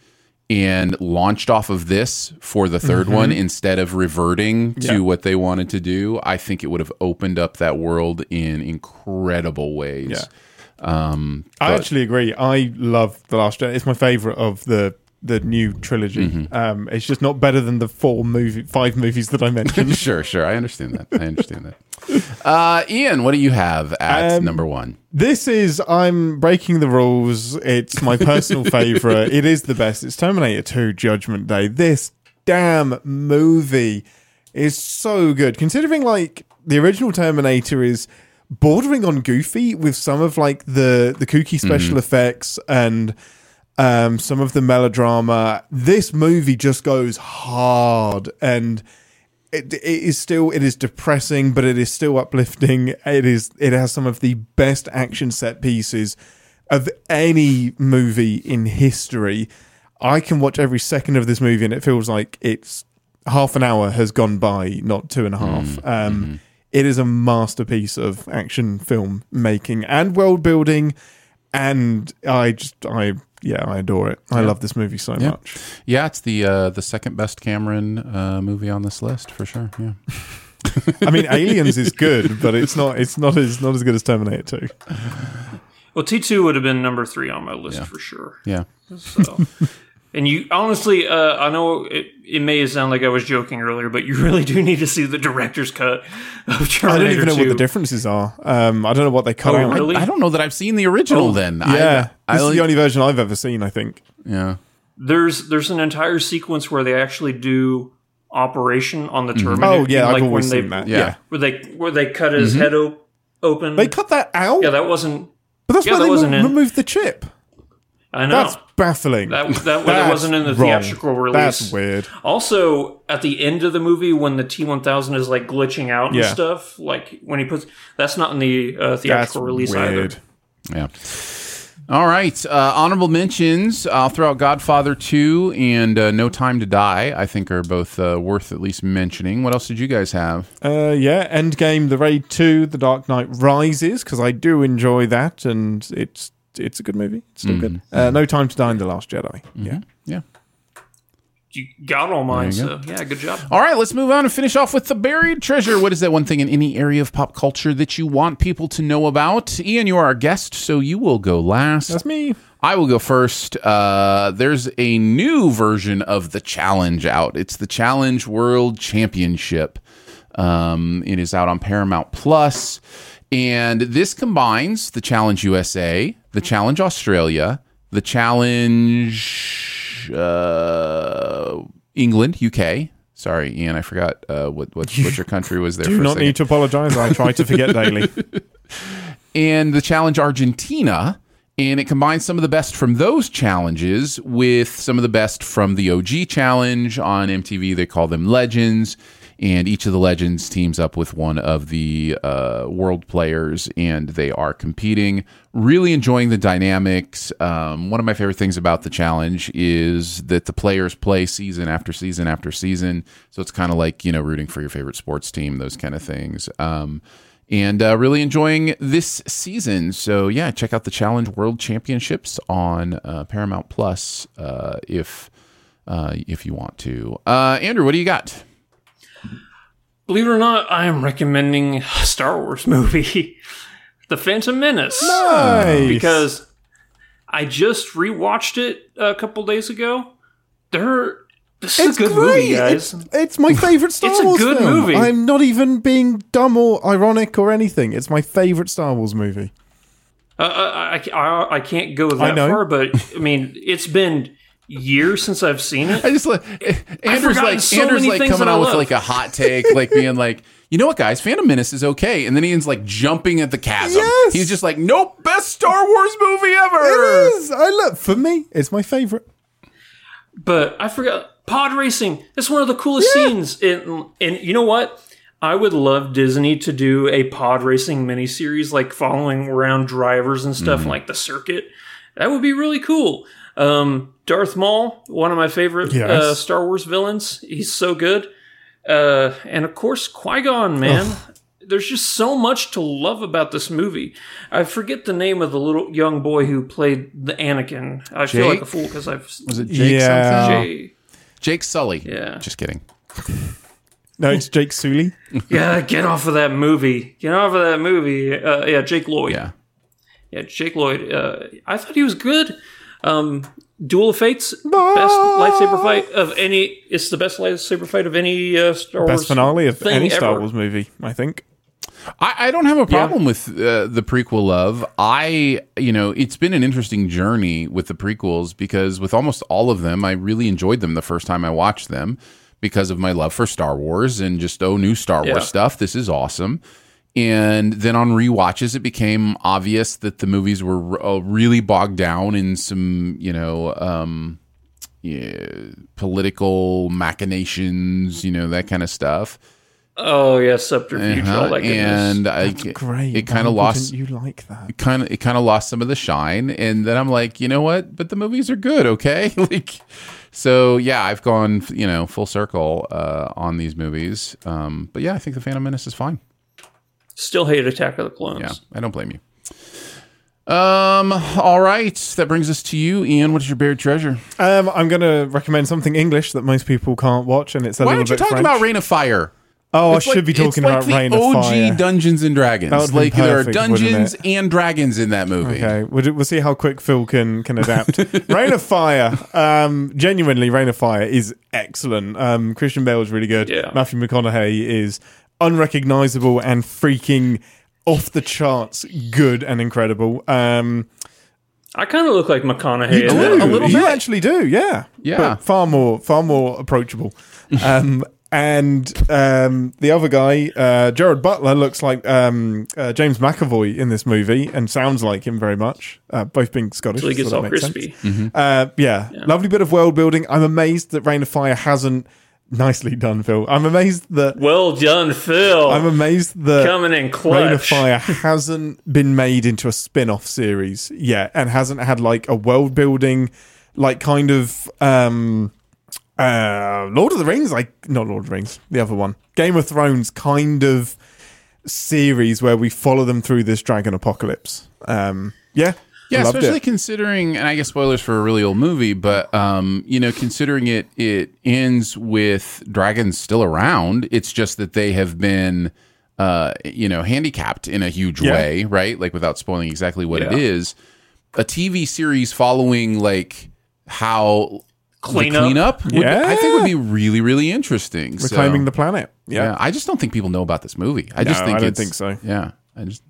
and launched off of this for the third mm-hmm. one instead of reverting to yeah. what they wanted to do, I think it would have opened up that world in incredible ways. Yeah. Um, but- I actually agree. I love The Last Jedi. It's my favorite of the... the new trilogy. Mm-hmm. Um, it's just not better than the four movie, five movies that I mentioned. Sure, sure. I understand that. I understand that. Uh, Ian, what do you have at um, number one? This is, I'm breaking the rules. It's my personal favorite. It is the best. It's Terminator two Judgment Day. This damn movie is so good. Considering like the original Terminator is bordering on goofy with some of like the, the kooky special mm-hmm. effects and... Um, some of the melodrama. This movie just goes hard, and it, it is still it is depressing, but it is still uplifting. It is it has some of the best action set pieces of any movie in history. I can watch every second of this movie, and it feels like it's half an hour has gone by, not two and a half. Mm-hmm. Um, it is a masterpiece of action film making and world building, and I just I. Yeah, I adore it. I yeah. love this movie so yeah. much. Yeah, it's the uh, the second best Cameron uh, movie on this list for sure. Yeah, I mean, Aliens is good, but it's not it's not as not as good as Terminator two. Well, T two would have been number three on my list yeah. for sure. Yeah. So, and you honestly, uh, I know it, it may sound like I was joking earlier, but you really do need to see the director's cut of Terminator two. I don't even know what the differences are. Um, I don't know what they cut oh, out. Really? I, I don't know that I've seen the original. Oh, then yeah. I, This I like, is the only version I've ever seen, I think. Yeah. There's there's an entire sequence where they actually do operation on the Terminator. Mm-hmm. Oh, yeah, like I've always seen that. Yeah. yeah. Where they where they cut his mm-hmm. head o- open. They cut that out? Yeah, that wasn't... But that's yeah, why that they wasn't re- removed the chip. I know. That's baffling. That, that, that's that wasn't in the theatrical wrong. release. That's weird. Also, at the end of the movie, when the T one thousand is, like, glitching out yeah. and stuff, like, when he puts... That's not in the uh, theatrical that's release weird. either. Yeah. All right, uh, honorable mentions. I'll throw out Godfather two and uh, No Time to Die, I think are both uh, worth at least mentioning. What else did you guys have? Uh, yeah, Endgame, The Raid two, The Dark Knight Rises, because I do enjoy that, and it's it's a good movie. It's still mm-hmm. good. Uh, No Time to Die and The Last Jedi. Mm-hmm. Yeah. Yeah. You got all mine, so go. yeah, good job. All right, let's move on and finish off with the buried treasure. What is that one thing in any area of pop culture that you want people to know about? Ian, you are our guest, so you will go last. That's me. I will go first. Uh, there's a new version of the Challenge out. It's the Challenge World Championship. Um, it is out on Paramount Plus, and this combines the Challenge U S A, the Challenge Australia, the Challenge... Uh, England, U K. Sorry, Ian, I forgot uh, what, what what your country was there. Do for not a need to apologize. I try to forget daily. And the Challenge Argentina, and it combines some of the best from those challenges with some of the best from the O G Challenge on M T V. They call them Legends, and each of the Legends teams up with one of the uh, world players, and they are competing. Really enjoying the dynamics. Um, one of my favorite things about the Challenge is that the players play season after season after season. So it's kind of like, you know, rooting for your favorite sports team, those kind of things. Um, and uh, really enjoying this season. So, yeah, check out the Challenge World Championships on uh, Paramount Plus uh, if, uh, if you want to. Uh, Andrew, what do you got? Believe it or not, I am recommending a Star Wars movie, The Phantom Menace. Nice. Because I just rewatched it a couple days ago. They're This is it's a good great. movie, guys. It's, it's my favorite Star it's Wars It's a good film. movie. I'm not even being dumb or ironic or anything. It's my favorite Star Wars movie. Uh, I, I, I can't go that far, but I mean, it's been years since I've seen it. I just like Andrew's like so Andrew's like coming out with like a hot take, like being like, you know what, guys, Phantom Menace is okay, and then Ian's like jumping at the chasm. Yes. He's just like, nope, best Star Wars movie ever. It is. I look for me, it's my favorite. But I forgot. Pod racing. It's one of the coolest yeah. scenes. And, and you know what? I would love Disney to do a pod racing miniseries, like following around drivers and stuff, mm. like the circuit. That would be really cool. Um, Darth Maul, one of my favorite yes. uh, Star Wars villains. He's so good. Uh, and of course, Qui-Gon, man. Ugh. There's just so much to love about this movie. I forget the name of the little young boy who played the Anakin. I Jake? feel like a fool because I've... Was it Jake yeah. something? Jake. Jake Sully. Yeah. Just kidding. No, it's Jake Sully. Yeah, get off of that movie. Get off of that movie. Uh, yeah, Jake Lloyd. Yeah. Yeah, Jake Lloyd. Uh, I thought he was good. Um, Duel of Fates, no! best lightsaber fight of any... It's the best lightsaber fight of any uh, Star best Wars Best finale of any Star ever. Wars movie, I think. I, I don't have a problem yeah. with uh, the prequel love. I, you know, it's been an interesting journey with the prequels because with almost all of them, I really enjoyed them the first time I watched them because of my love for Star Wars and just, oh, new Star yeah. Wars stuff. This is awesome. And then on rewatches, it became obvious that the movies were uh, really bogged down in some, you know, um, yeah, political machinations, you know, that kind of stuff. Oh yeah, subterfuge, uh-huh. all that goodness. And I, That's great. It kind of lost. You like that? Kind of. It kind of lost some of the shine, and then I'm like, you know what? But the movies are good, okay? Like, so yeah, I've gone, you know, full circle uh, on these movies. Um, but yeah, I think the Phantom Menace is fine. Still hate Attack of the Clones. Yeah, I don't blame you. Um. All right, that brings us to you, Ian. What is your buried treasure? Um, I'm going to recommend something English that most people can't watch, and it's a Why little bit. Why aren't you talking French. About Reign of Fire? Oh, it's I should like, be talking about like Reign of Fire. It's like the O G Dungeons and Dragons. Like perfect, there are Dungeons and Dragons in that movie. Okay, we'll, we'll see how quick Phil can, can adapt. Reign of Fire, um, genuinely, Reign of Fire is excellent. Um, Christian Bale is really good. Yeah. Matthew McConaughey is unrecognizable and freaking off the charts, good and incredible. Um, I kind of look like McConaughey. You do. A little bit. You actually do, yeah. Yeah. But far more, far more approachable. Um And um, the other guy, uh, Jared Butler, looks like um, uh, James McAvoy in this movie and sounds like him very much, uh, both being Scottish. So he gets all crispy. Mm-hmm. Uh, yeah. yeah, lovely bit of world building. I'm amazed that Reign of Fire hasn't... Nicely done, Phil. I'm amazed that... Well done, Phil. I'm amazed that... Coming in clutch. Reign of Fire hasn't been made into a spin-off series yet and hasn't had like a world building, like kind of... Um, Uh, Lord of the Rings, like not Lord of the Rings, the other one, Game of Thrones kind of series where we follow them through this dragon apocalypse. Um, yeah, yeah, especially it. Considering, and I guess spoilers for a really old movie, but um, you know, considering it, it ends with dragons still around. It's just that they have been, uh, you know, handicapped in a huge yeah. way, right? Like without spoiling exactly what yeah. it is, a T V series following like how. Clean up. Clean up would, yeah. I think would be really, really interesting. Reclaiming so, the planet. Yeah. yeah. I just don't think people know about this movie. I just no, think I don't it's, think so. Yeah. I just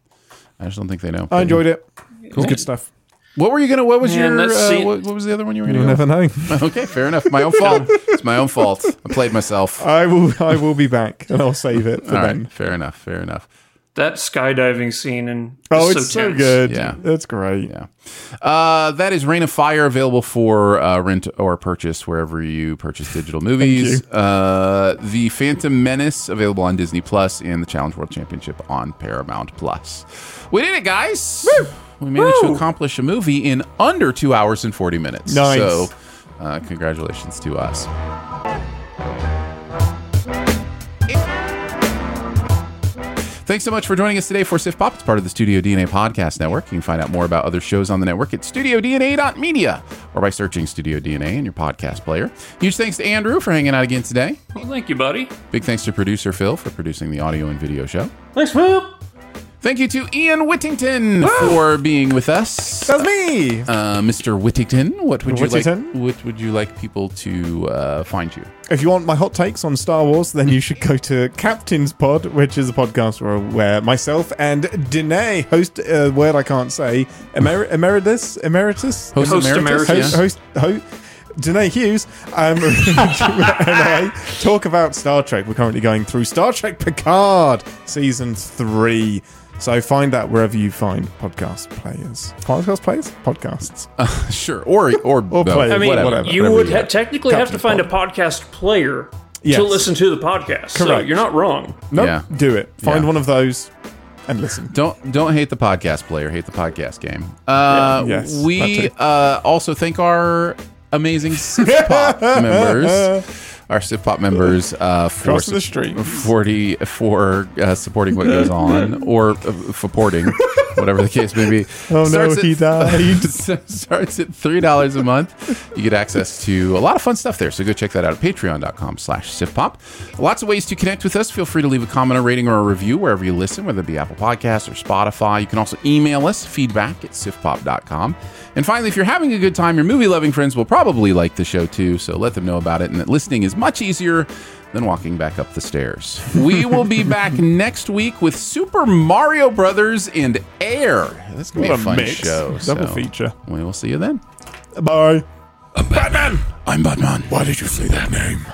I just don't think they know. I enjoyed it. Cool. Good stuff. What were you going to, what was Man, your, uh, what, what was the other one you were going to go? Never know. Okay, fair enough. My own fault. It's my own fault. I played myself. I will I will be back and I'll save it for All then. Right. Fair enough. Fair enough. That skydiving scene and oh, it's so, so good. Yeah, that's great. Yeah, uh, that is Reign of Fire, available for uh, rent or purchase wherever you purchase digital movies. Uh, the Phantom Menace available on Disney Plus and the Challenge World Championship on Paramount Plus. We did it, guys! Woo! We managed Woo! to accomplish a movie in under two hours and forty minutes. Nice. So, uh, congratulations to us. Thanks so much for joining us today for SifPop. It's part of the Studio D N A Podcast Network. You can find out more about other shows on the network at studio d n a dot media or by searching Studio D N A in your podcast player. Huge thanks to Andrew for hanging out again today. Well, thank you, buddy. Big thanks to producer Phil for producing the audio and video show. Thanks, Phil. Thank you to Ian Whittington for being with us. That's me, uh, Mister Whittington. What would you Whittington? like? What would you like people to uh, find you? If you want my hot takes on Star Wars, then you should go to Captain's Pod, which is a podcast where myself and Danae host a word I can't say. Emer- emeritus, emeritus, host emeritus, emeritus host, yeah. host, host, host Danae Hughes um, and I talk about Star Trek. We're currently going through Star Trek Picard season three. So find that wherever you find podcast players. Podcast players? Podcasts. Uh, sure. Or, or, or no, players. I mean, whatever, whatever, you whatever would you ha- technically Captain's have to find pod. a podcast player yes. to listen to the podcast. Correct. So you're not wrong. No, nope. yeah. do it. Find yeah. one of those and listen. Don't don't hate the podcast player. Hate the podcast game. Uh, yeah. yes, we uh, also thank our amazing SifPop members. Our SifPop members uh, for su- the street. forty for uh, supporting what goes on or uh, supporting whatever the case may be. Oh starts no, at, he died. Starts at three dollars a month. You get access to a lot of fun stuff there. So go check that out at patreon dot com slash SifPop. Lots of ways to connect with us. Feel free to leave a comment, a rating, or a review wherever you listen, whether it be Apple Podcasts or Spotify. You can also email us feedback at sifpop dot com. And finally, if you're having a good time, your movie-loving friends will probably like the show too, so let them know about it and that listening is much easier than walking back up the stairs. We will be back next week with Super Mario Brothers and Air. This is going to be a fun mix. show. Double so feature. We will see you then. Bye. I'm Batman. I'm Batman. Why did you say that name?